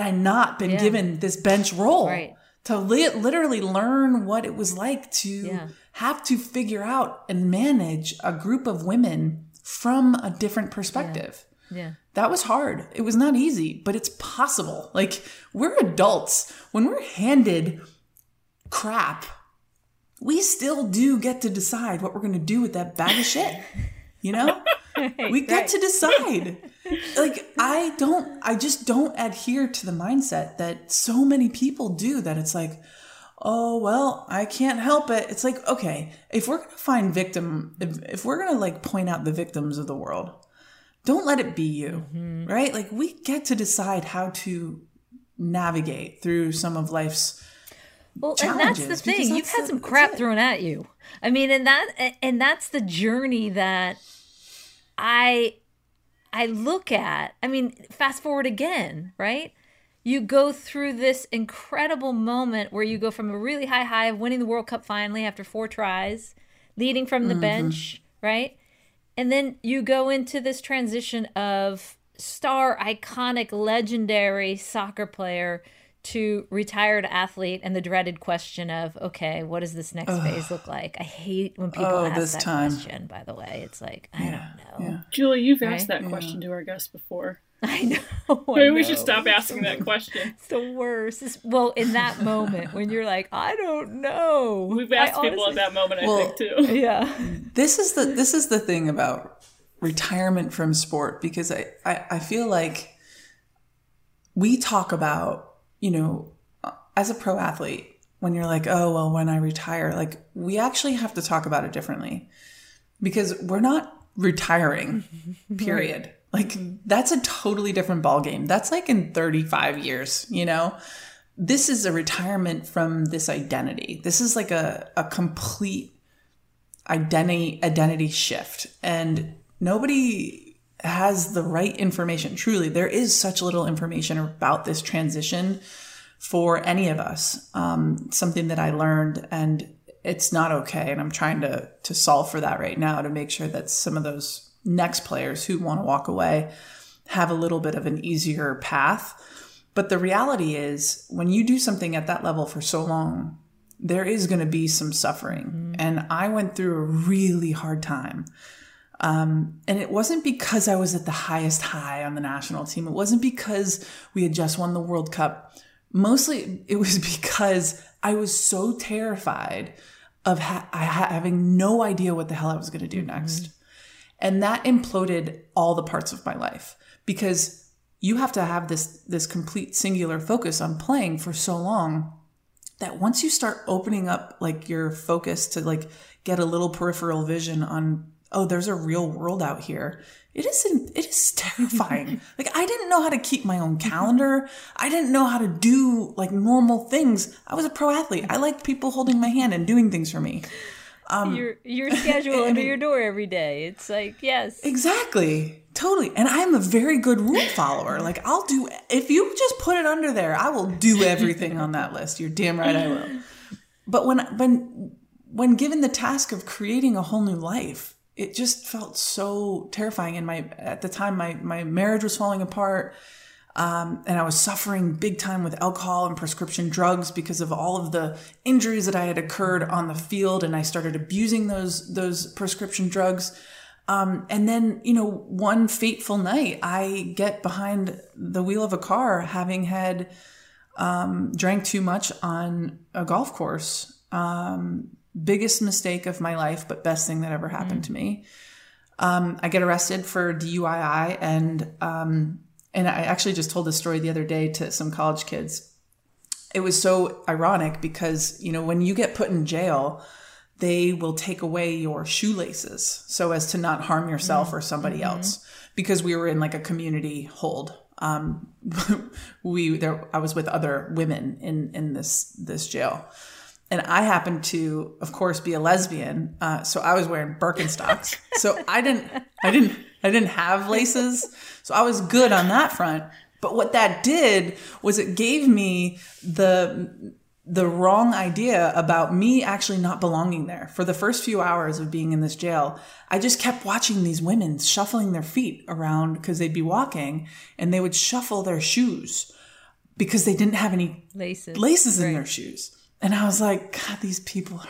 I not been given this bench role right. to literally learn what it was like to have to figure out and manage a group of women from a different perspective. Yeah. That was hard. It was not easy, but it's possible. Like, we're adults. When we're handed crap, we still do get to decide what we're going to do with that bag of shit, you know? We get to decide. Like, I just don't adhere to the mindset that so many people do, that it's like, oh, well, I can't help it. It's like, okay, if we're going to if we're going to, like, point out the victims of the world, don't let it be you, mm-hmm. right? Like, we get to decide how to navigate through some of life's challenges, and that's the thing. You've had some crap thrown at you. I mean, and that's the journey that I look at. I mean, fast forward again, right? You go through this incredible moment where you go from a really high of winning the World Cup finally after 4 tries, leading from the mm-hmm. bench, right? And then you go into this transition of star, iconic, legendary soccer player to retired athlete, and the dreaded question of, okay, what does this next phase look like? I hate when people ask that question, by the way. It's like, I don't know. Yeah. Julie, you've asked that question to our guests before. I know. Maybe we should stop asking that question. It's the worst. Well, in that moment when you're like, I don't know. We've asked people at that moment, I think, too. Yeah. This is the thing about retirement from sport, because I feel like we talk about, you know, as a pro athlete, when you're like, oh, well, when I retire, like we actually have to talk about it differently, because we're not retiring, period. Like that's a totally different ballgame. That's like in 35 years, you know? This is a retirement from this identity. This is like a complete identity shift. And nobody has the right information. Truly, there is such little information about this transition for any of us. Something that I learned, and it's not okay. And I'm trying to solve for that right now, to make sure that some of those next players who want to walk away have a little bit of an easier path. But the reality is, when you do something at that level for so long, there is going to be some suffering. Mm-hmm. And I went through a really hard time. And it wasn't because I was at the highest high on the national team. It wasn't because we had just won the World Cup. Mostly it was because I was so terrified of having no idea what the hell I was going to do next. Mm-hmm. And that imploded all the parts of my life, because you have to have this complete singular focus on playing for so long, that once you start opening up like your focus to like get a little peripheral vision on, oh, there's a real world out here. It is terrifying. Like, I didn't know how to keep my own calendar. I didn't know how to do like normal things. I was a pro athlete. I liked people holding my hand and doing things for me. Your schedule under your door every day. It's like, yes. Exactly. Totally. And I'm a very good rule follower. Like, I'll do, if you just put it under there, I will do everything on that list. You're damn right I will. But when given the task of creating a whole new life, it just felt so terrifying. And at the time, my marriage was falling apart. And I was suffering big time with alcohol and prescription drugs because of all of the injuries that I had occurred on the field. And I started abusing those prescription drugs. And then, you know, one fateful night, I get behind the wheel of a car, having had drank too much on a golf course. Biggest mistake of my life, but best thing that ever happened to me. I get arrested for DUI, and I actually just told this story the other day to some college kids. It was so ironic because, you know, when you get put in jail, they will take away your shoelaces so as to not harm yourself or somebody else, because we were in like a community hold. I was with other women in this jail. And I happened to, of course, be a lesbian, so I was wearing Birkenstocks. So I didn't have laces. So I was good on that front. But what that did was it gave me the wrong idea about me actually not belonging there. For the first few hours of being in this jail, I just kept watching these women shuffling their feet around, because they'd be walking and they would shuffle their shoes because they didn't have any laces in their shoes. And I was like, God, these people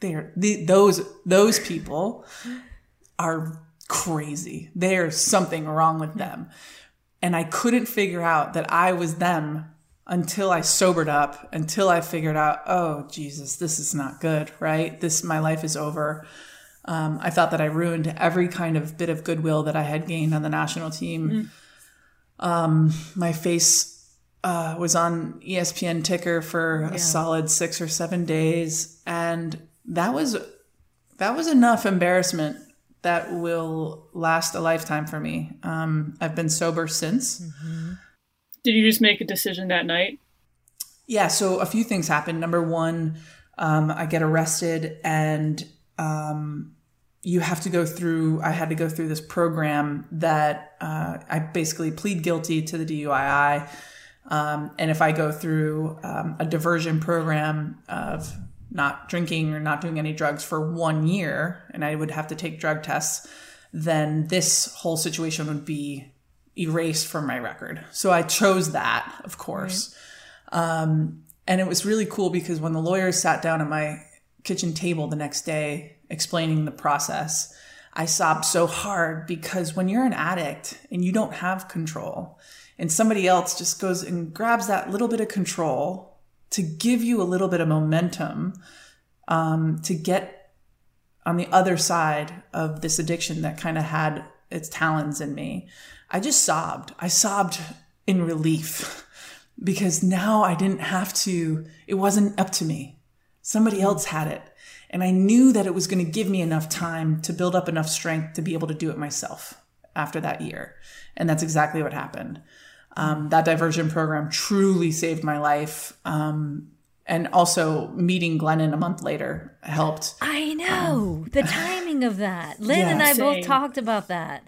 those people are crazy. There's something wrong with them. And I couldn't figure out that I was them until I sobered up, until I figured out, oh, Jesus, this is not good, right? My life is over. I thought that I ruined every kind of bit of goodwill that I had gained on the national team. My face was on ESPN ticker for a solid 6 or 7 days. And that was enough embarrassment that will last a lifetime for me. I've been sober since. Did you just make a decision that night? Yeah. So a few things happened. Number one, I get arrested, and I had to go through this program that I basically plead guilty to the DUII. And if I go through a diversion program of not drinking or not doing any drugs for 1 year, and I would have to take drug tests, then this whole situation would be erased from my record. So I chose that, of course. Right. And it was really cool, because when the lawyers sat down at my kitchen table the next day explaining the process, I sobbed so hard, because when you're an addict and you don't have control, and somebody else just goes and grabs that little bit of control to give you a little bit of momentum to get on the other side of this addiction that kind of had its talons in me, I just sobbed. I sobbed in relief because now I didn't have to, it wasn't up to me. Somebody else had it. And I knew that it was going to give me enough time to build up enough strength to be able to do it myself after that year. And that's exactly what happened. That diversion program truly saved my life. And also meeting Glennon a month later helped. I know the timing of that. Lyn and I both talked about that.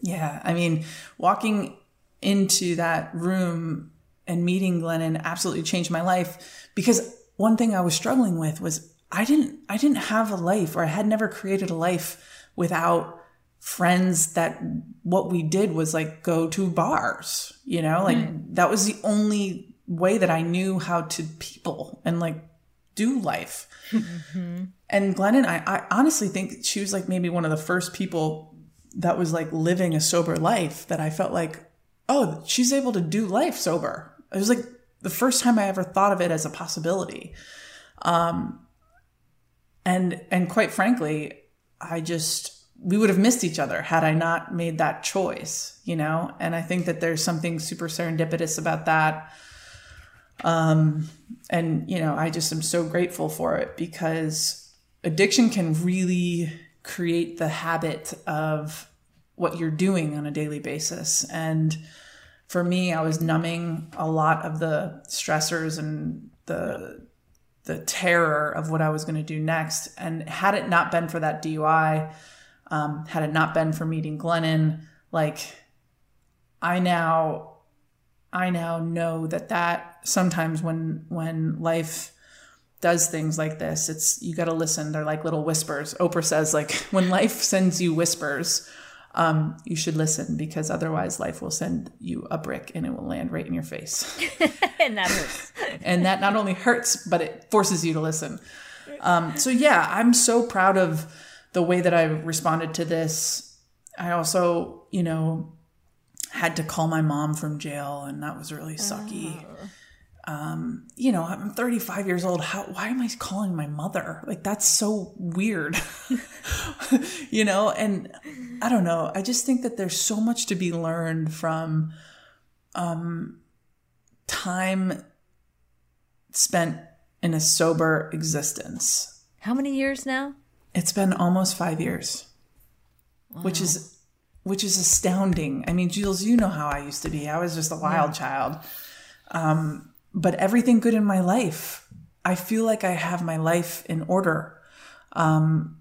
Yeah. I mean, walking into that room and meeting Glennon absolutely changed my life, because one thing I was struggling with was I didn't have a life, or I had never created a life without friends that what we did was like go to bars, you know, like that was the only way that I knew how to people and like do life. Mm-hmm. And Glennon, I honestly think she was like maybe one of the first people that was like living a sober life that I felt like, oh, she's able to do life sober. It was like the first time I ever thought of it as a possibility. And quite frankly, we would have missed each other had I not made that choice, you know? And I think that there's something super serendipitous about that. And, you know, I just am so grateful for it, because addiction can really create the habit of what you're doing on a daily basis. And for me, I was numbing a lot of the stressors and the terror of what I was going to do next. And had it not been for that DUI, had it not been for meeting Glennon, like I now know that sometimes when life does things like this, it's, you got to listen. They're like little whispers. Oprah says, like, when life sends you whispers, you should listen, because otherwise life will send you a brick and it will land right in your face. And that hurts. And that not only hurts, but it forces you to listen. So yeah, I'm so proud of the way that I responded to this. I also, you know, had to call my mom from jail, and that was really sucky. You know, I'm 35 years old. Why am I calling my mother? Like, that's so weird, you know? And I don't know. I just think that there's so much to be learned from, time spent in a sober existence. How many years now? It's been almost 5 years, wow. which is astounding. I mean, Jules, you know how I used to be. I was just a wild child. But everything good in my life, I feel like I have my life in order. And,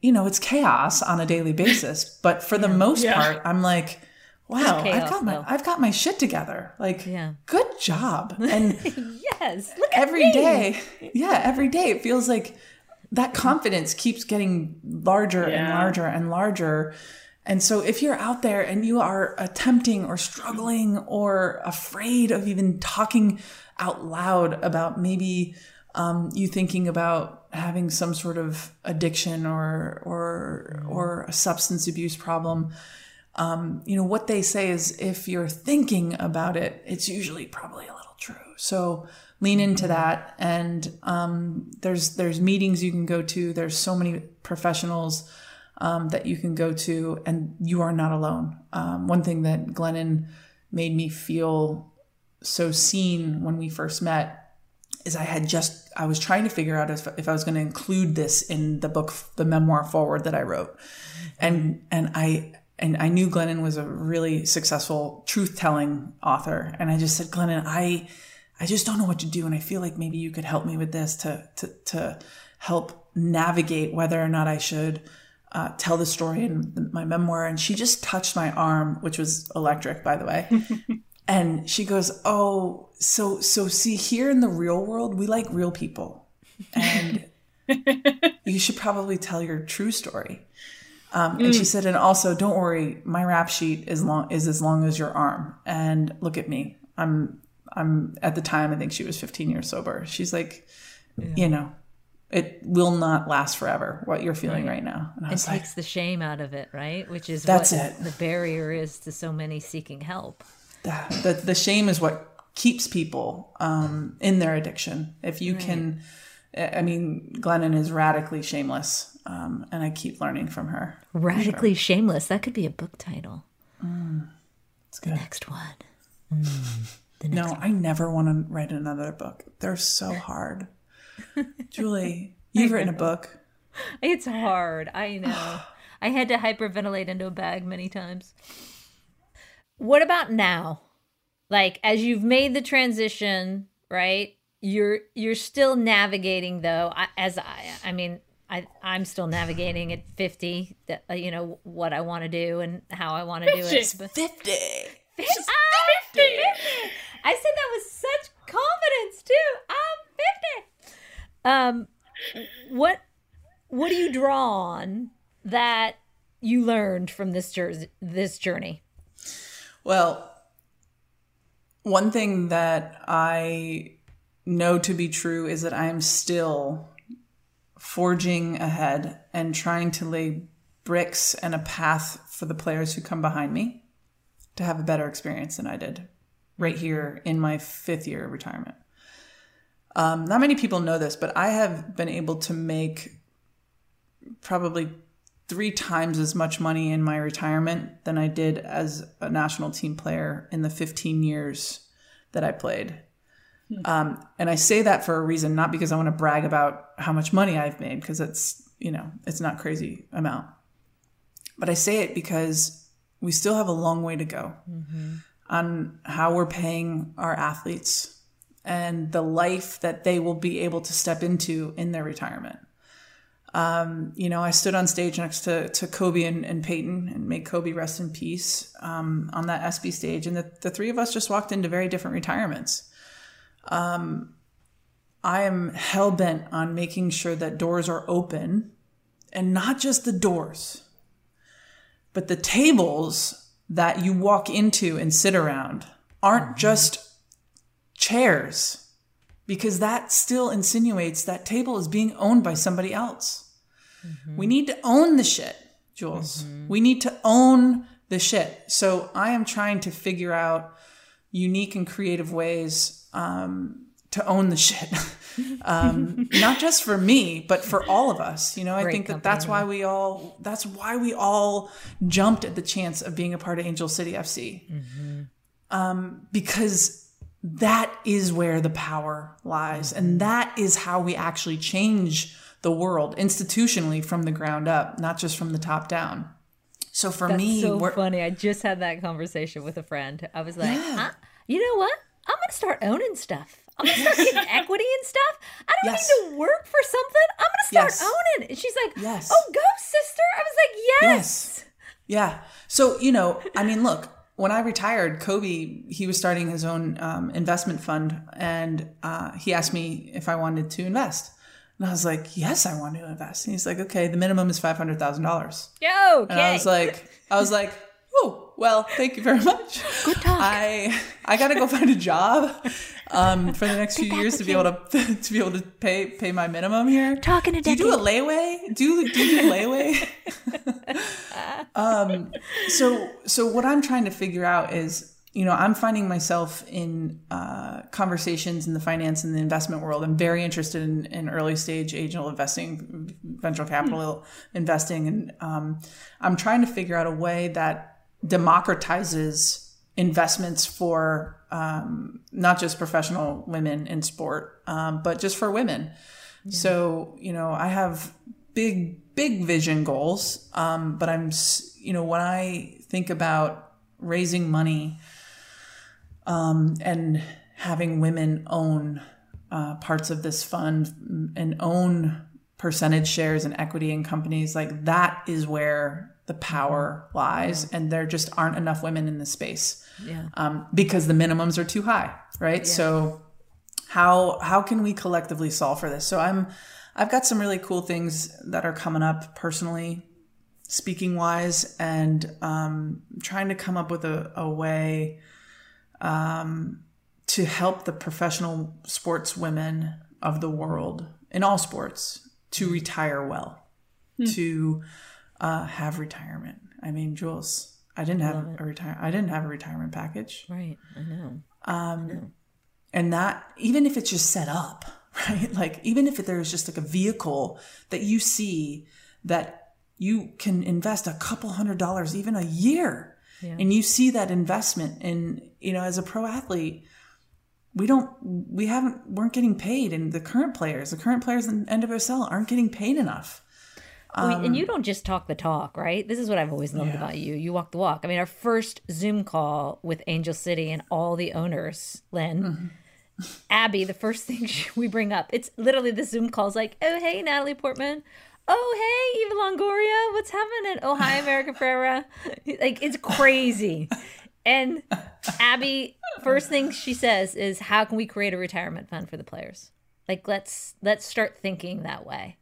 you know, it's chaos on a daily basis. But for the most part, I'm like, wow, chaos, I've got my shit together. Like, good job. And look at every day. Yeah, every day it feels like that confidence keeps getting larger and larger and larger. And so if you're out there and you are attempting or struggling or afraid of even talking out loud about maybe you thinking about having some sort of addiction or a substance abuse problem, you know, what they say is if you're thinking about it, it's usually probably a little true. So lean into that. And there's meetings you can go to. There's so many professionals that you can go to, and you are not alone. One thing that Glennon made me feel so seen when we first met is I was trying to figure out if I was going to include this in the book, the memoir Forward, that I wrote. And I knew Glennon was a really successful truth-telling author. And I just said, Glennon, I just don't know what to do. And I feel like maybe you could help me with this to help navigate whether or not I should tell the story in my memoir. And she just touched my arm, which was electric, by the way. And she goes, oh, so see, here in the real world, we like real people. And you should probably tell your true story. And she said, and also, don't worry, my rap sheet is as long as your arm. And look at me. I'm at the time, I think she was 15 years sober. She's like, you know, it will not last forever, what you're feeling right now. And it takes the shame out of it, right? Which is what the barrier is to so many seeking help. The shame is what keeps people in their addiction. If you can I mean, Glennon is radically shameless, and I keep learning from her. Radically shameless. That could be a book title. It's good. The next one. No, I never want to write another book. They're so hard. Julie, you've written a book. It's hard. I know. I had to hyperventilate into a bag many times. What about now? Like, as you've made the transition, right? You're still navigating, though. I'm still navigating at 50. That, you know, what I want to do and how I want to do it. She's 50. I said that with such confidence too. I'm 50. What do you draw on that you learned from this journey? Well, one thing that I know to be true is that I am still forging ahead and trying to lay bricks and a path for the players who come behind me to have a better experience than I did right here in my 5th year of retirement. Not many people know this, but I have been able to make probably 3 times as much money in my retirement than I did as a national team player in the 15 years that I played. And I say that for a reason, not because I want to brag about how much money I've made, because it's, you know, it's not crazy amount. But I say it because we still have a long way to go on how we're paying our athletes and the life that they will be able to step into in their retirement. You know, I stood on stage next to Kobe and Peyton, and may Kobe rest in peace, on that SB stage. And the 3 of us just walked into very different retirements. I am hell-bent on making sure that doors are open, and not just the doors, but the tables that you walk into and sit around aren't just chairs, because that still insinuates that table is being owned by somebody else. We need to own the shit, Jules. We need to own the shit. So I am trying to figure out unique and creative ways to own the shit, not just for me, but for all of us. You know, I think that that's why we all jumped at the chance of being a part of Angel City FC, because that is where the power lies. And that is how we actually change the world institutionally from the ground up, not just from the top down. So for funny. I just had that conversation with a friend. I was like, you know what? I'm going to start owning stuff. I'm going to start getting equity and stuff. I don't need to work for something. I'm going to start owning. And she's like, oh, go, sister. I was like, yes. Yeah. So, you know, I mean, look, when I retired, Kobe, he was starting his own investment fund. And he asked me if I wanted to invest. And I was like, yes, I want to invest. And he's like, okay, the minimum is $500,000. Okay. And I was like, oh, well, thank you very much. Good talk. I got to go find a job for the next few years to be able to pay my minimum here. Talking to Debbie. Do you do a layaway? Do you do layaway? So what I'm trying to figure out is, you know, I'm finding myself in conversations in the finance and the investment world. I'm very interested in early stage angel investing, venture capital investing. And I'm trying to figure out a way that democratizes investments for not just professional women in sport, but just for women. Yeah. So, you know, I have big vision goals, but I'm, you know, when I think about raising money, and having women own parts of this fund and own percentage shares and equity in companies, like that is where the power lies. And there just aren't enough women in this space because the minimums are too high, right? Yeah. So how can we collectively solve for this? So I've got some really cool things that are coming up personally, speaking wise, and trying to come up with a way to help the professional sports women of the world in all sports to retire well, to have retirement. I mean, Jules, I didn't have a retirement package. Right. I know. And that, even if it's just set up, right? Like, even if there's just like a vehicle that you see that you can invest a couple $100, even a year, and you see that investment. And, you know, as a pro athlete, we weren't getting paid. And the current players in NWSL aren't getting paid enough. And you don't just talk the talk, right? This is what I've always loved about you. You walk the walk. I mean, our first Zoom call with Angel City and all the owners, Lyn, Abby, the first thing we bring up, it's literally the Zoom call's like, oh, hey, Natalie Portman. Oh, hey, Eva Longoria. What's happening? Oh, hi, America Ferrera. Like, it's crazy. And Abby, first thing she says is, how can we create a retirement fund for the players? Like, let's start thinking that way.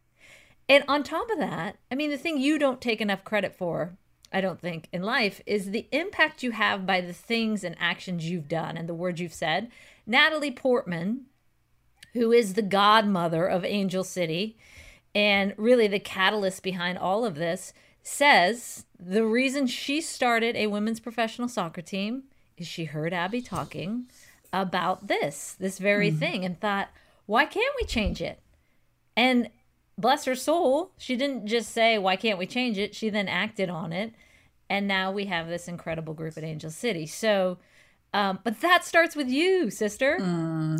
And on top of that, I mean, the thing you don't take enough credit for, I don't think, in life is the impact you have by the things and actions you've done and the words you've said. Natalie Portman, who is the godmother of Angel City and really the catalyst behind all of this, says the reason she started a women's professional soccer team is she heard Abby talking about this very thing and thought, why can't we change it? And bless her soul, she didn't just say, why can't we change it? She then acted on it. And now we have this incredible group at Angel City. So, but that starts with you, sister.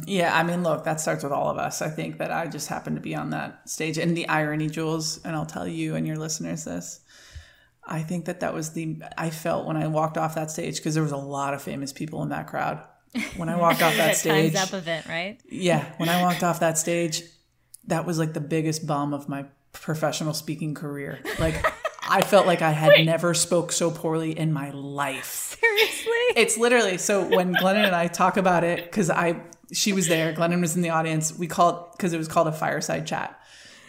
Yeah, I mean, look, that starts with all of us. I think that I just happened to be on that stage. And the irony, Jules, and I'll tell you and your listeners this, I think that was I felt when I walked off that stage, because there was a lot of famous people in that crowd. When I walked off that stage. Time's Up event, right? Yeah, when I walked off that stage, that was like the biggest bum of my professional speaking career. Like, I felt like I had never spoke so poorly in my life. Seriously? It's literally, so when Glennon and I talk about it, because she was there, Glennon was in the audience, we call it, because it was called a fireside chat.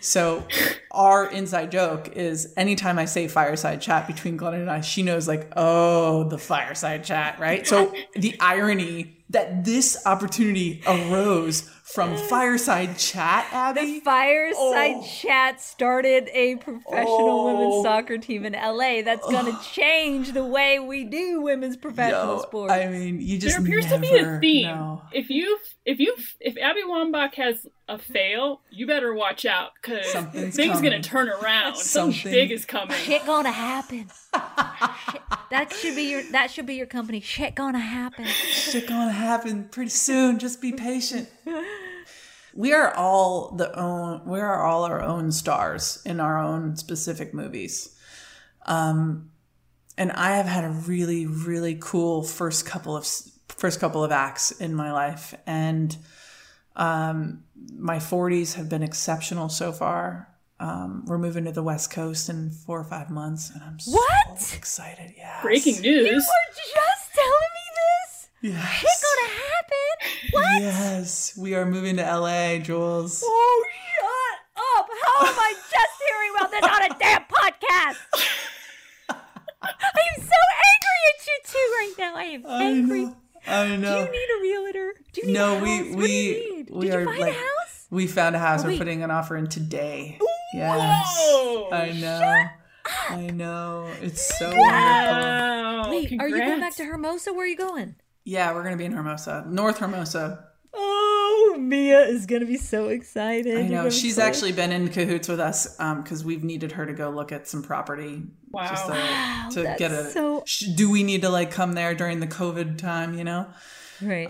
So our inside joke is anytime I say fireside chat between Glennon and I, she knows like, oh, the fireside chat, right? So the irony that this opportunity arose from fireside chat, Abby. The fireside chat started a professional women's soccer team in LA that's going to change the way we do women's professional sports. I mean, you just There appears to be a theme. No. If Abby Wambach has a fail, you better watch out, because things going to turn around. Something big is coming. Shit going to happen. Shit. That should be your company. Shit gonna happen. Shit gonna happen pretty soon. Just be patient. We are all our own stars in our own specific movies. And I have had a really, really cool first couple of acts in my life, and my 40s have been exceptional so far. We're moving to the West Coast in 4 or 5 months, and I'm so excited. Yeah. Breaking news. You were just telling me this? Yes. It's gonna happen? What? Yes. We are moving to LA, Jules. Oh, shut up. How am I just hearing about this on a damn podcast? I am so angry at you two right now. I am angry. I know. Do you need a realtor? Do you need a house? What do you need? Did you find a house? We found a house. We're putting an offer in today. Ooh. Yes. Whoa. I know. I know. It's so wonderful. Wait, congrats. Are you going back to Hermosa? Where are you going? Yeah, we're going to be in Hermosa. North Hermosa. Oh, Mia is going to be so excited. I know. She's actually been in cahoots with us because we've needed her to go look at some property. Wow. Just to get a, so... Do we need to like come there during the COVID time, you know? Right.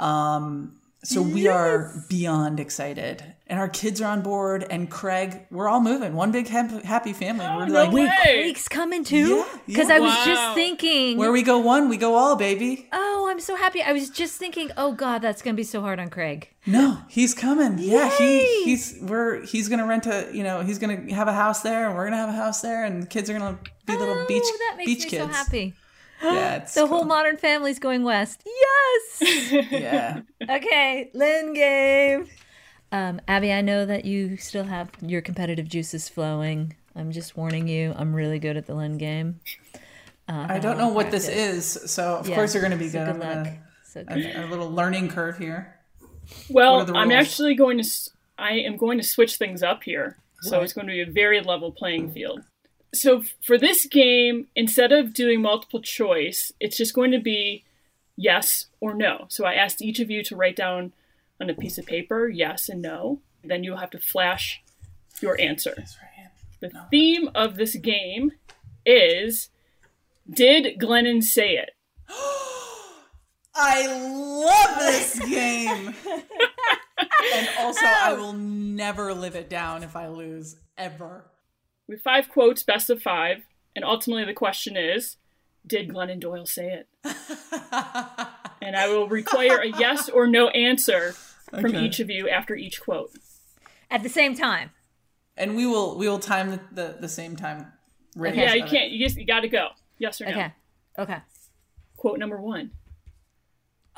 So we are beyond excited, and our kids are on board, and Craig, we're all moving. One big happy family. We're Craig's coming too? Because I was just thinking. Where we go one, we go all, baby. Oh, I'm so happy. I was just thinking, oh God, that's going to be so hard on Craig. No, he's coming. Yay. Yeah. He's going to rent he's going to have a house there, and we're going to have a house there, and the kids are going to be little beach kids. Oh, that makes me so happy. Yeah, the whole modern family's going west. Yes. Yeah. Okay, Lyn gave. Abby, I know that you still have your competitive juices flowing. I'm just warning you. I'm really good at the Lyn game. I don't know what this is, so of course you're going to be good. Good luck. A little learning curve here. Well, I'm actually going to switch things up here. So it's going to be a very level playing field. So for this game, instead of doing multiple choice, it's just going to be yes or no. So I asked each of you to write down on a piece of paper yes and no. Then you'll have to flash your answer. The theme of this game is, did Glennon say it? I love this game. And also, I will never live it down if I lose, ever. We have 5 quotes, best of 5. And ultimately, the question is, did Glennon Doyle say it? And I will require a yes or no answer from each of you after each quote. At the same time. And we will time the same time. Okay. Yeah, you can't. You got to go. Yes or no. Okay. Quote number 1.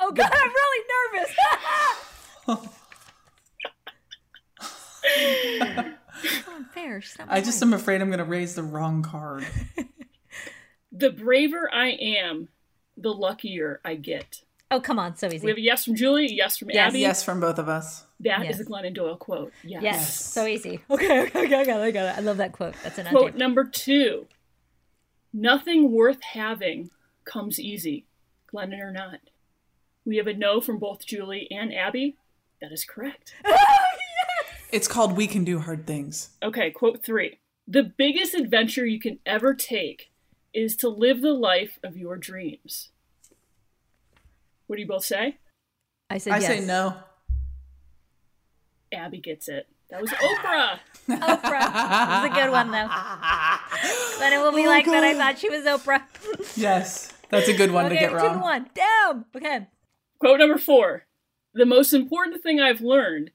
Oh, God, I'm really nervous. It's unfair. I just am afraid I'm going to raise the wrong card. The braver I am, the luckier I get. Oh, come on. So easy. We have a yes from Julie, a yes from Abby. Yes from both of us. That is a Glennon Doyle quote. Yes. So easy. Okay. I got it. I love that quote. That's an quote number 2. Nothing worth having comes easy, Glennon or not. We have a no from both Julie and Abby. That is correct. It's called We Can Do Hard Things. Okay, quote 3. The biggest adventure you can ever take is to live the life of your dreams. What do you both say? I say no. Abby gets it. That was Oprah. Oprah. It was a good one, though. But it will be that I thought she was Oprah. Yes, that's a good one to get wrong. 2-1. Damn. Okay. Quote number 4. The most important thing I've learned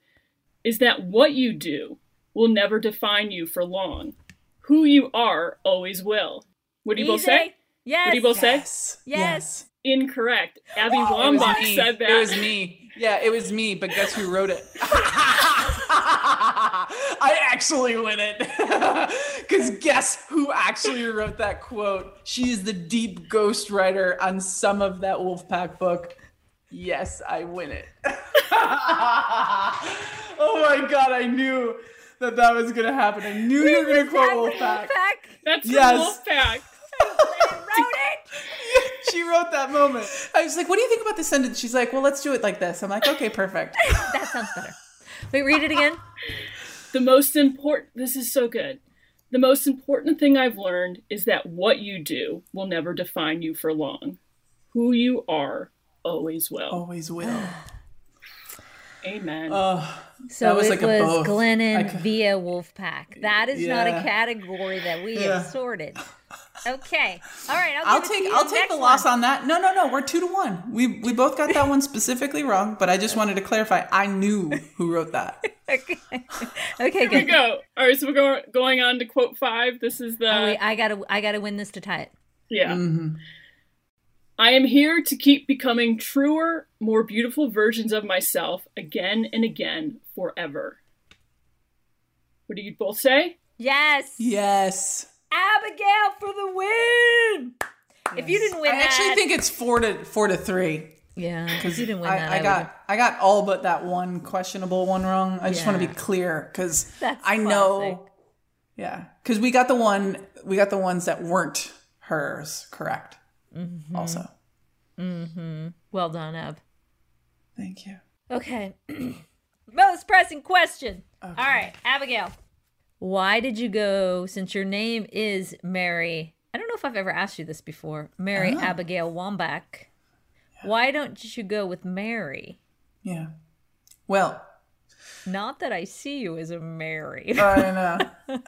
is that what you do will never define you for long. Who you are always will. What do you both say? Yes. What do you both say? Yes. Incorrect. Abby Wambach said that. It was me. Yeah, it was me, but guess who wrote it? I actually win it. Because guess who actually wrote that quote? She is the deep ghost writer on some of that Wolfpack book. Yes, I win it. Oh my God, I knew that was going to happen. I knew you were going to quote Wolfpack. That's Wolfpack. I wrote it. She wrote that moment. I was like, what do you think about this sentence? She's like, well, let's do it like this. I'm like, okay, perfect. That sounds better. Wait, read it again. This is so good. The most important thing I've learned is that what you do will never define you for long. Who you are always will. Always will. Amen. So was it was Glennon via Wolfpack. That is not a category that we have sorted. Okay. All right. I'll take the loss on that. No. We're 2-1. We both got that one specifically wrong, but I just wanted to clarify. I knew who wrote that. Okay. Here we go. All right. So we're going on to quote 5. This is the. Oh, wait, I gotta win this to tie it. Yeah. Mm-hmm. I am here to keep becoming truer, more beautiful versions of myself again and again forever. What do you both say? Yes. Yes. Abigail for the win. Yes. If you didn't win I actually think it's 4-3. Yeah. Because you didn't win that. I got all but that one questionable one wrong. I just want to be clear because I know. Classic. Yeah. Because we got the ones that weren't hers, correct? Mm-hmm. Also. Mm-hmm. Well done, Ab. Thank you. Okay. Most pressing question. Okay. All right, Abigail. Why did you go, since your name is Mary, I don't know if I've ever asked you this before, Mary Abigail Wambach, why don't you go with Mary? Yeah. Well. Not that I see you as a Mary. I know.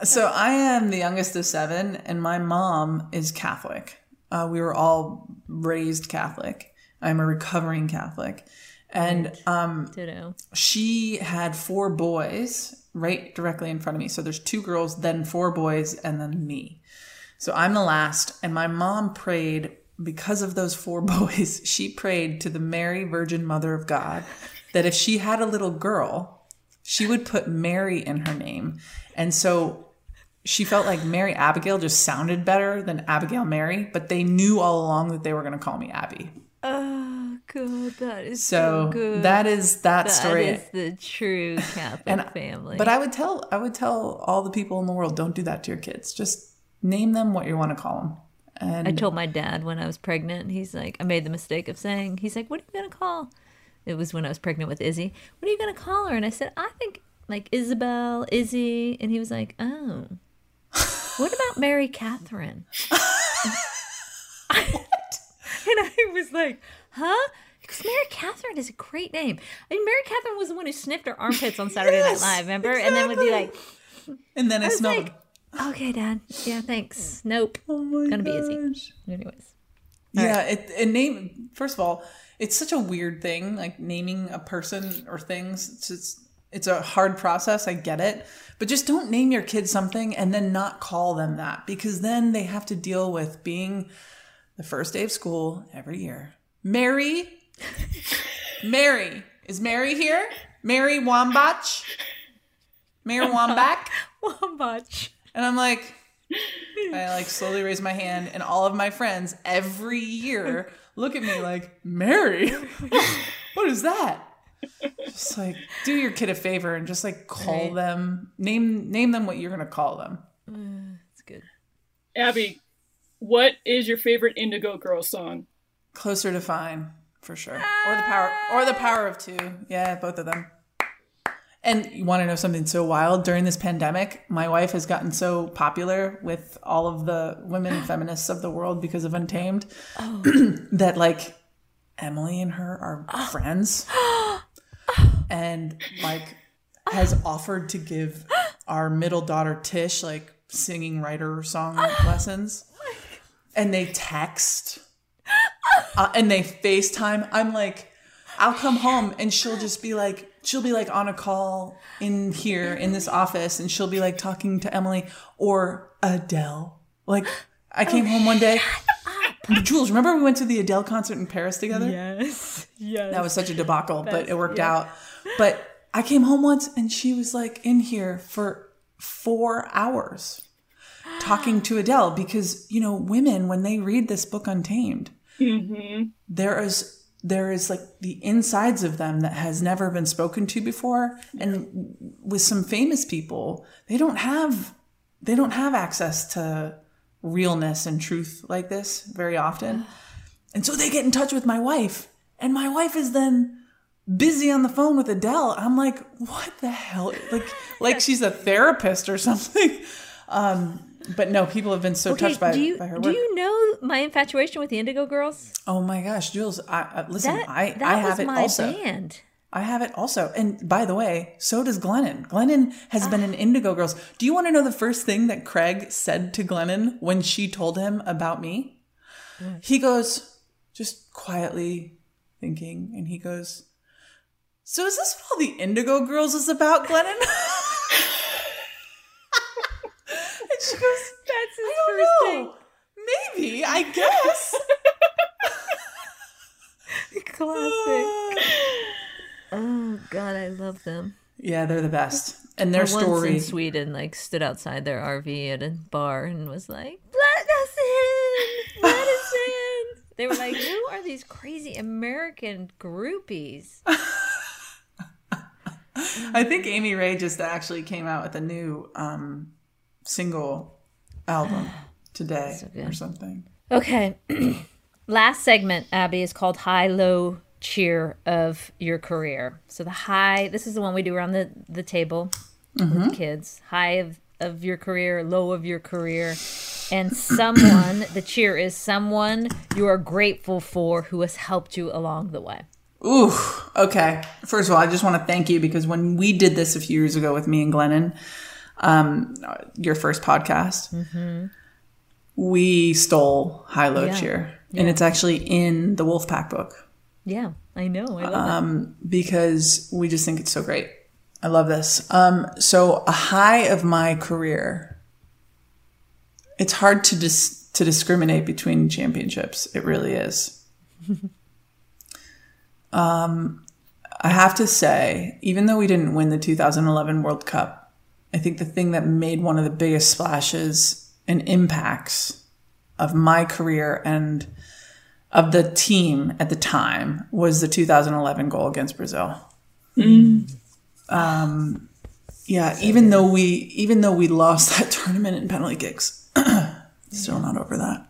So I am the youngest of 7, and my mom is Catholic. We were all raised Catholic. I'm a recovering Catholic. And she had 4 boys right directly in front of me. So there's 2 girls, then 4 boys, and then me. So I'm the last. And my mom prayed, because of those 4 boys, she prayed to the Mary Virgin Mother of God that if she had a little girl, she would put Mary in her name. And so she felt like Mary Abigail just sounded better than Abigail Mary, but they knew all along that they were going to call me Abby. Oh, God, that is so good. That is that story. That is the true Catholic family. But I would tell all the people in the world, don't do that to your kids. Just name them what you want to call them. And I told my dad when I was pregnant, he's like, what are you going to call? It was when I was pregnant with Izzy. What are you going to call her? And I said, I think like Isabel, Izzy, and he was like, oh, what about Mary Catherine? And I was like, huh? Because Mary Catherine is a great name. I mean, Mary Catherine was the one who sniffed her armpits on Saturday Night Live, remember? Exactly. And then would be like, and then I smelled like, okay, Dad. Yeah, thanks. Nope. Oh my gosh. Gonna be Izzy. Anyways. Yeah, right. First of all, it's such a weird thing, like naming a person or things. It's a hard process. I get it. But just don't name your kid something and then not call them that, because then they have to deal with being the first day of school every year. Mary. Mary. Is Mary here? Mary Wambach. Mary Wambach. Wambach. And I'm like, I like slowly raise my hand, and all of my friends every year look at me like, Mary, what is that? Just like, do your kid a favor and just like call them, name them what you're going to call them. That's good. Abby, what is your favorite Indigo Girls song? Closer to Fine, for sure. Or the power of two. Yeah, both of them. And you want to know something so wild? During this pandemic, my wife has gotten so popular with all of the women feminists of the world because of Untamed that, like, Emily and her are friends and, like, has offered to give our middle daughter, Tish, like, singing writer song lessons. And they text and they FaceTime. I'm like, I'll come home and she'll just be like, she'll be like on a call in here in this office, and she'll be like talking to Emily or Adele. Like, I came home one day. Jules, remember we went to the Adele concert in Paris together? Yes. That was such a debacle, but it worked out. But I came home once and she was like in here for 4 hours talking to Adele, because, you know, women, when they read this book Untamed, there is like the insides of them that has never been spoken to before. And with some famous people, they don't have access to realness and truth like this very often. And so they get in touch with my wife, and my wife is then busy on the phone with Adele. I'm like, what the hell? Like she's a therapist or something. But no, people have been so touched by her work. Do you know my infatuation with the Indigo Girls? Oh my gosh, Jules! Listen, I have it also. That was my band. I have it also, and by the way, so does Glennon. Glennon has been an Indigo Girls. Do you want to know the first thing that Craig said to Glennon when she told him about me? He goes, just quietly thinking, and he goes, "So is this what all the Indigo Girls is about, Glennon?" She goes, that's his first thing. Maybe, I guess. Classic. Oh, God, I love them. Yeah, they're the best. And their story. Once in Sweden, like, stood outside their RV at a bar and was like, let us in! Let us in! They were like, who are these crazy American groupies? I think Amy Ray just actually came out with a new single album today or something. Okay. Last segment, Abby, is called High Low Cheer of Your Career. So the high, this is the one we do around the table with the kids. High of your career, low of your career. And someone, the cheer is someone you are grateful for who has helped you along the way. Ooh, okay. First of all, I just want to thank you, because when we did this a few years ago with me and Glennon, your first podcast, we stole High Low Cheer, and it's actually in the Wolfpack book. Yeah, I know. I love it. Because we just think it's so great. I love this. So a high of my career, it's hard to discriminate between championships. It really is. I have to say, even though we didn't win the 2011 World Cup, I think the thing that made one of the biggest splashes and impacts of my career and of the team at the time was the 2011 goal against Brazil. Even though we lost that tournament in penalty kicks, still not over that.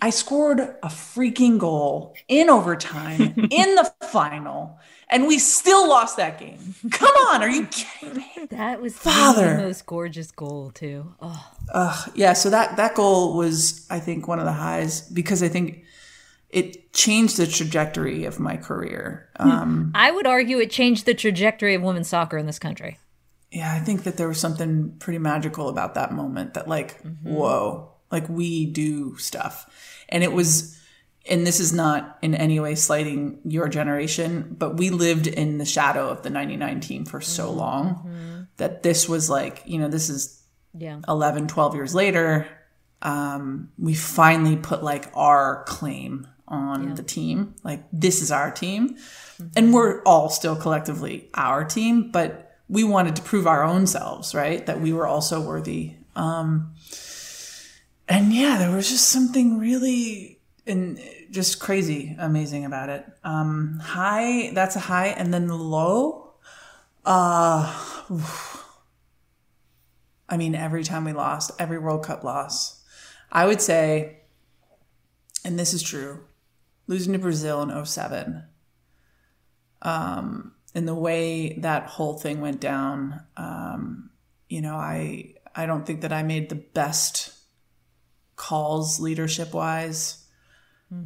I scored a freaking goal in overtime in the final, and we still lost that game. Come on, are you kidding me? That was the most gorgeous goal too. Oh, yeah. So that goal was, I think, one of the highs, because I think it changed the trajectory of my career. I would argue it changed the trajectory of women's soccer in this country. Yeah, I think that there was something pretty magical about that moment that, like, whoa, like, we do stuff. And it was, and this is not in any way slighting your generation, but we lived in the shadow of the 99 team for so long that this was like, you know, this is 11, 12 years later. We finally put, like, our claim on the team. Like, this is our team. And we're all still collectively our team, but we wanted to prove our own selves, right? That we were also worthy. And yeah, there was just something really just crazy amazing about it. High, that's a high. And then the low, I mean, every time we lost, every World Cup loss, I would say, and this is true, losing to Brazil in 2007, and the way that whole thing went down, you know, I don't think that I made the best calls leadership-wise. You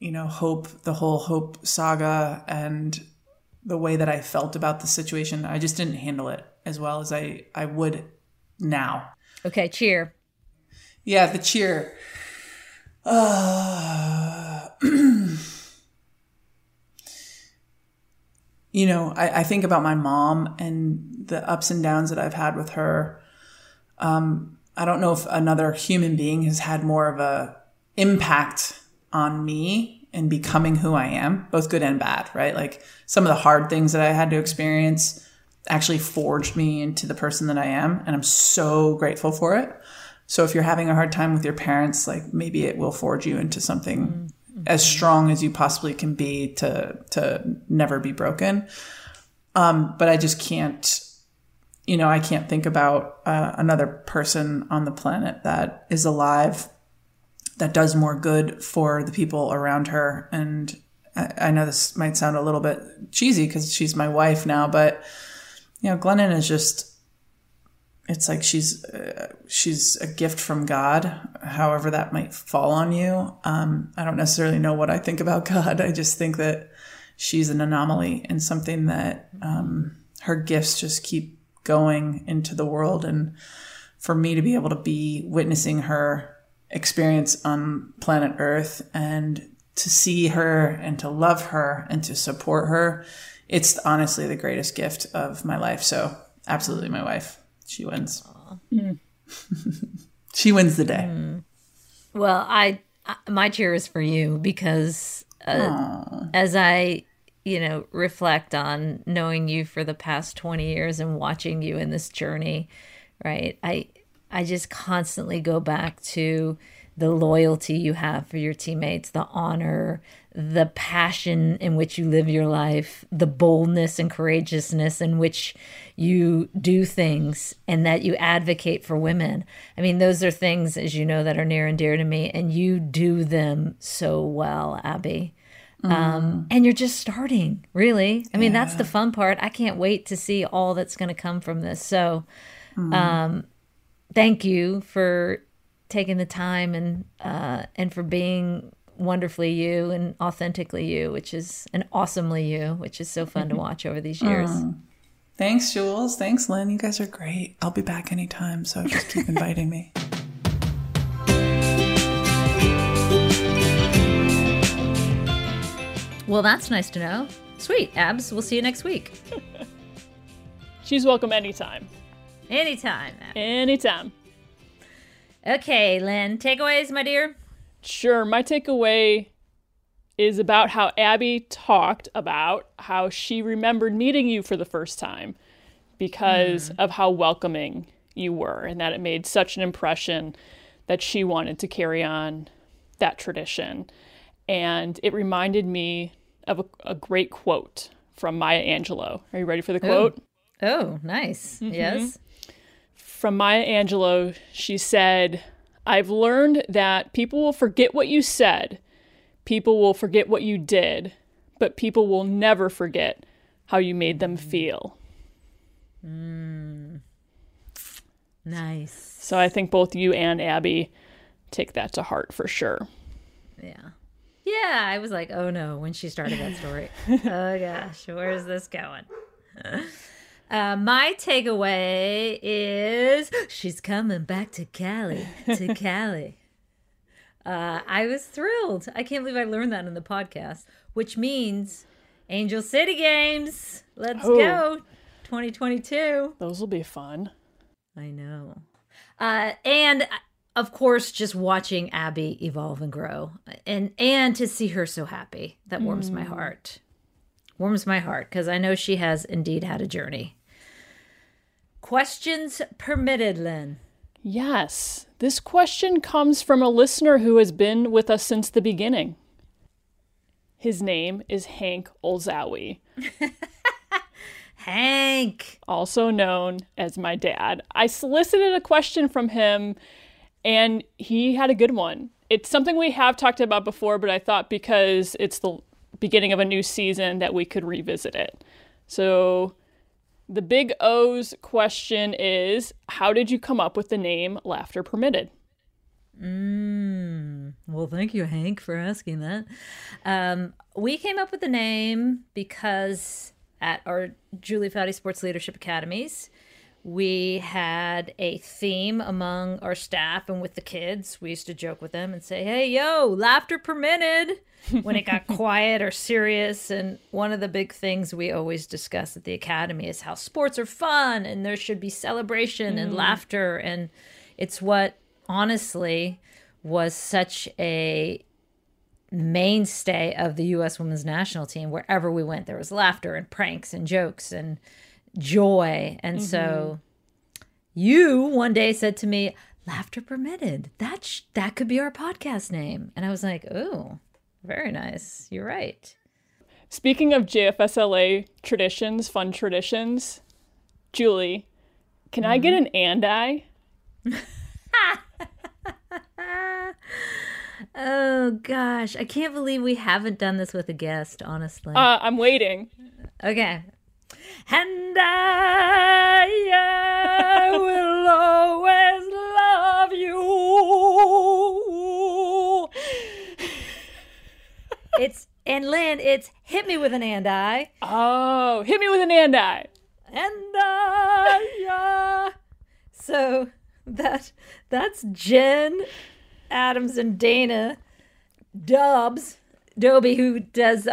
know, the whole hope saga and the way that I felt about the situation, I just didn't handle it as well as I would now. Okay, cheer. Yeah, the cheer. You know, I think about my mom and the ups and downs that I've had with her. I don't know if another human being has had more of a impact on me in becoming who I am, both good and bad, right? Like, some of the hard things that I had to experience actually forged me into the person that I am, and I'm so grateful for it. So if you're having a hard time with your parents, like, maybe it will forge you into something as strong as you possibly can be to never be broken. But I just can't, you know, I can't think about another person on the planet that is alive, that does more good for the people around her. And I know this might sound a little bit cheesy because she's my wife now, but, you know, Glennon is just, it's like she's a gift from God, however that might fall on you. I don't necessarily know what I think about God. I just think that she's an anomaly and something that her gifts just keep going into the world. And for me to be able to be witnessing her experience on planet Earth and to see her and to love her and to support her, it's honestly the greatest gift of my life. So absolutely my wife. She wins. She wins the day. Well, my cheer is for you because as I, you know, reflect on knowing you for the past 20 years and watching you in this journey, right? I just constantly go back to the loyalty you have for your teammates, the honor, the passion in which you live your life, the boldness and courageousness in which you do things, and that you advocate for women. I mean, those are things, as you know, that are near and dear to me, and you do them so well, Abby. And you're just starting, really. I mean, that's the fun part. I can't wait to see all that's going to come from this. So thank you for taking the time and for being wonderfully you and authentically you, awesomely you, which is so fun to watch over these years. Thanks, Jules. Thanks, Lynn. You guys are great. I'll be back anytime, so just keep inviting me. Well, that's nice to know. Sweet, Abs. We'll see you next week. She's welcome anytime. Anytime, Abs. Anytime. Okay, Lynn, takeaways, my dear? Sure. My takeaway is about how Abby talked about how she remembered meeting you for the first time because of how welcoming you were, and that it made such an impression that she wanted to carry on that tradition. And it reminded me of a great quote from Maya Angelou. Are you ready for the quote? Oh, nice. Yes. From Maya Angelou, she said, I've learned that people will forget what you said, people will forget what you did, but people will never forget how you made them feel. Mm. Nice. So I think both you and Abby take that to heart for sure. Yeah. Yeah, I was like, oh no, when she started that story. Oh gosh, where is this going? My takeaway is she's coming back to Cali, to Cali. I was thrilled. I can't believe I learned that in the podcast, which means Angel City Games. Let's go. 2022. Those will be fun. I know. And of course, just watching Abby evolve and grow, and to see her so happy, that warms my heart. Warms my heart, because I know she has indeed had a journey. Questions permitted, Lyn. Yes. This question comes from a listener who has been with us since the beginning. His name is Hank Olszowy. Hank. Also known as my dad. I solicited a question from him, and he had a good one. It's something we have talked about before, but I thought because it's the beginning of a new season that we could revisit it. So the Big O's question is, how did you come up with the name Laughter Permitted? Well, thank you, Hank, for asking that. We came up with the name because at our Julie Foudy Sports Leadership Academies, we had a theme among our staff and with the kids. We used to joke with them and say, hey, yo, laughter permitted, when it got quiet or serious. And one of the big things we always discuss at the academy is how sports are fun and there should be celebration and laughter. And it's what honestly was such a mainstay of the U.S. women's national team. Wherever we went, there was laughter and pranks and jokes and joy. And so you one day said to me, Laughter Permitted, that could be our podcast name. And I was like, oh, very nice. You're right. Speaking of JFSLA traditions, fun traditions, Julie, can I get an and I? Oh, gosh. I can't believe we haven't done this with a guest, honestly. I'm waiting. Okay. And I will always love you. It's, and Lyn, it's hit me with an and I. Oh, hit me with an and I. And I. So that's Jen Adams and Dana Dobie, who does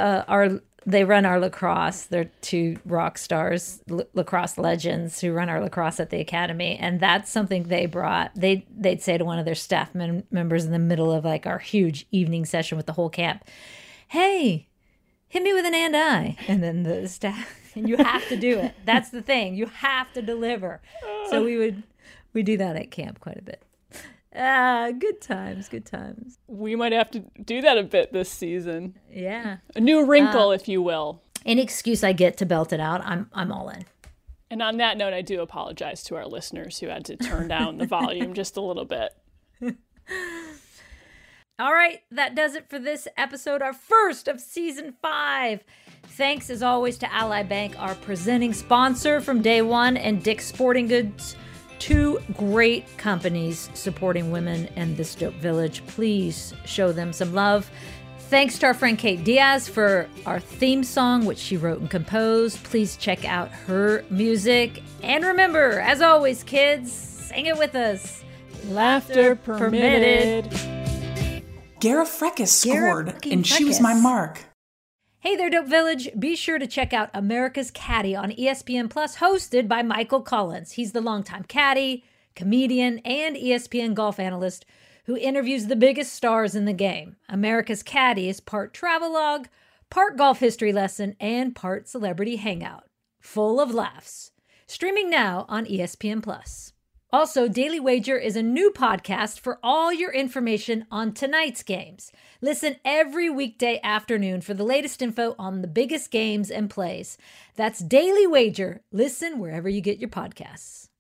they run our lacrosse. They're two rock stars, lacrosse legends who run our lacrosse at the academy. And that's something they brought. They'd say to one of their staff members in the middle of like our huge evening session with the whole camp, hey, hit me with an and I. And then the staff, and you have to do it. That's the thing. You have to deliver. So we do that at camp quite a bit. Good times. We might have to do that a bit this season. Yeah. A new wrinkle, if you will. An excuse I get to belt it out. I'm all in. And on that note, I do apologize to our listeners who had to turn down the volume just a little bit. All right. That does it for this episode, our first of season 5. Thanks, as always, to Ally Bank, our presenting sponsor from day one, and Dick's Sporting Goods. Two great companies supporting women in this dope village. Please show them some love. Thanks to our friend Kate Diaz for our theme song, which she wrote and composed. Please check out her music. And remember, as always, kids, sing it with us. Laughter permitted. Garrafakis scored, and she was my mark. Hey there, Dope Village. Be sure to check out America's Caddy on ESPN Plus, hosted by Michael Collins. He's the longtime caddy, comedian, and ESPN golf analyst who interviews the biggest stars in the game. America's Caddy is part travelogue, part golf history lesson, and part celebrity hangout. Full of laughs. Streaming now on ESPN Plus. Also, Daily Wager is a new podcast for all your information on tonight's games. Listen every weekday afternoon for the latest info on the biggest games and plays. That's Daily Wager. Listen wherever you get your podcasts.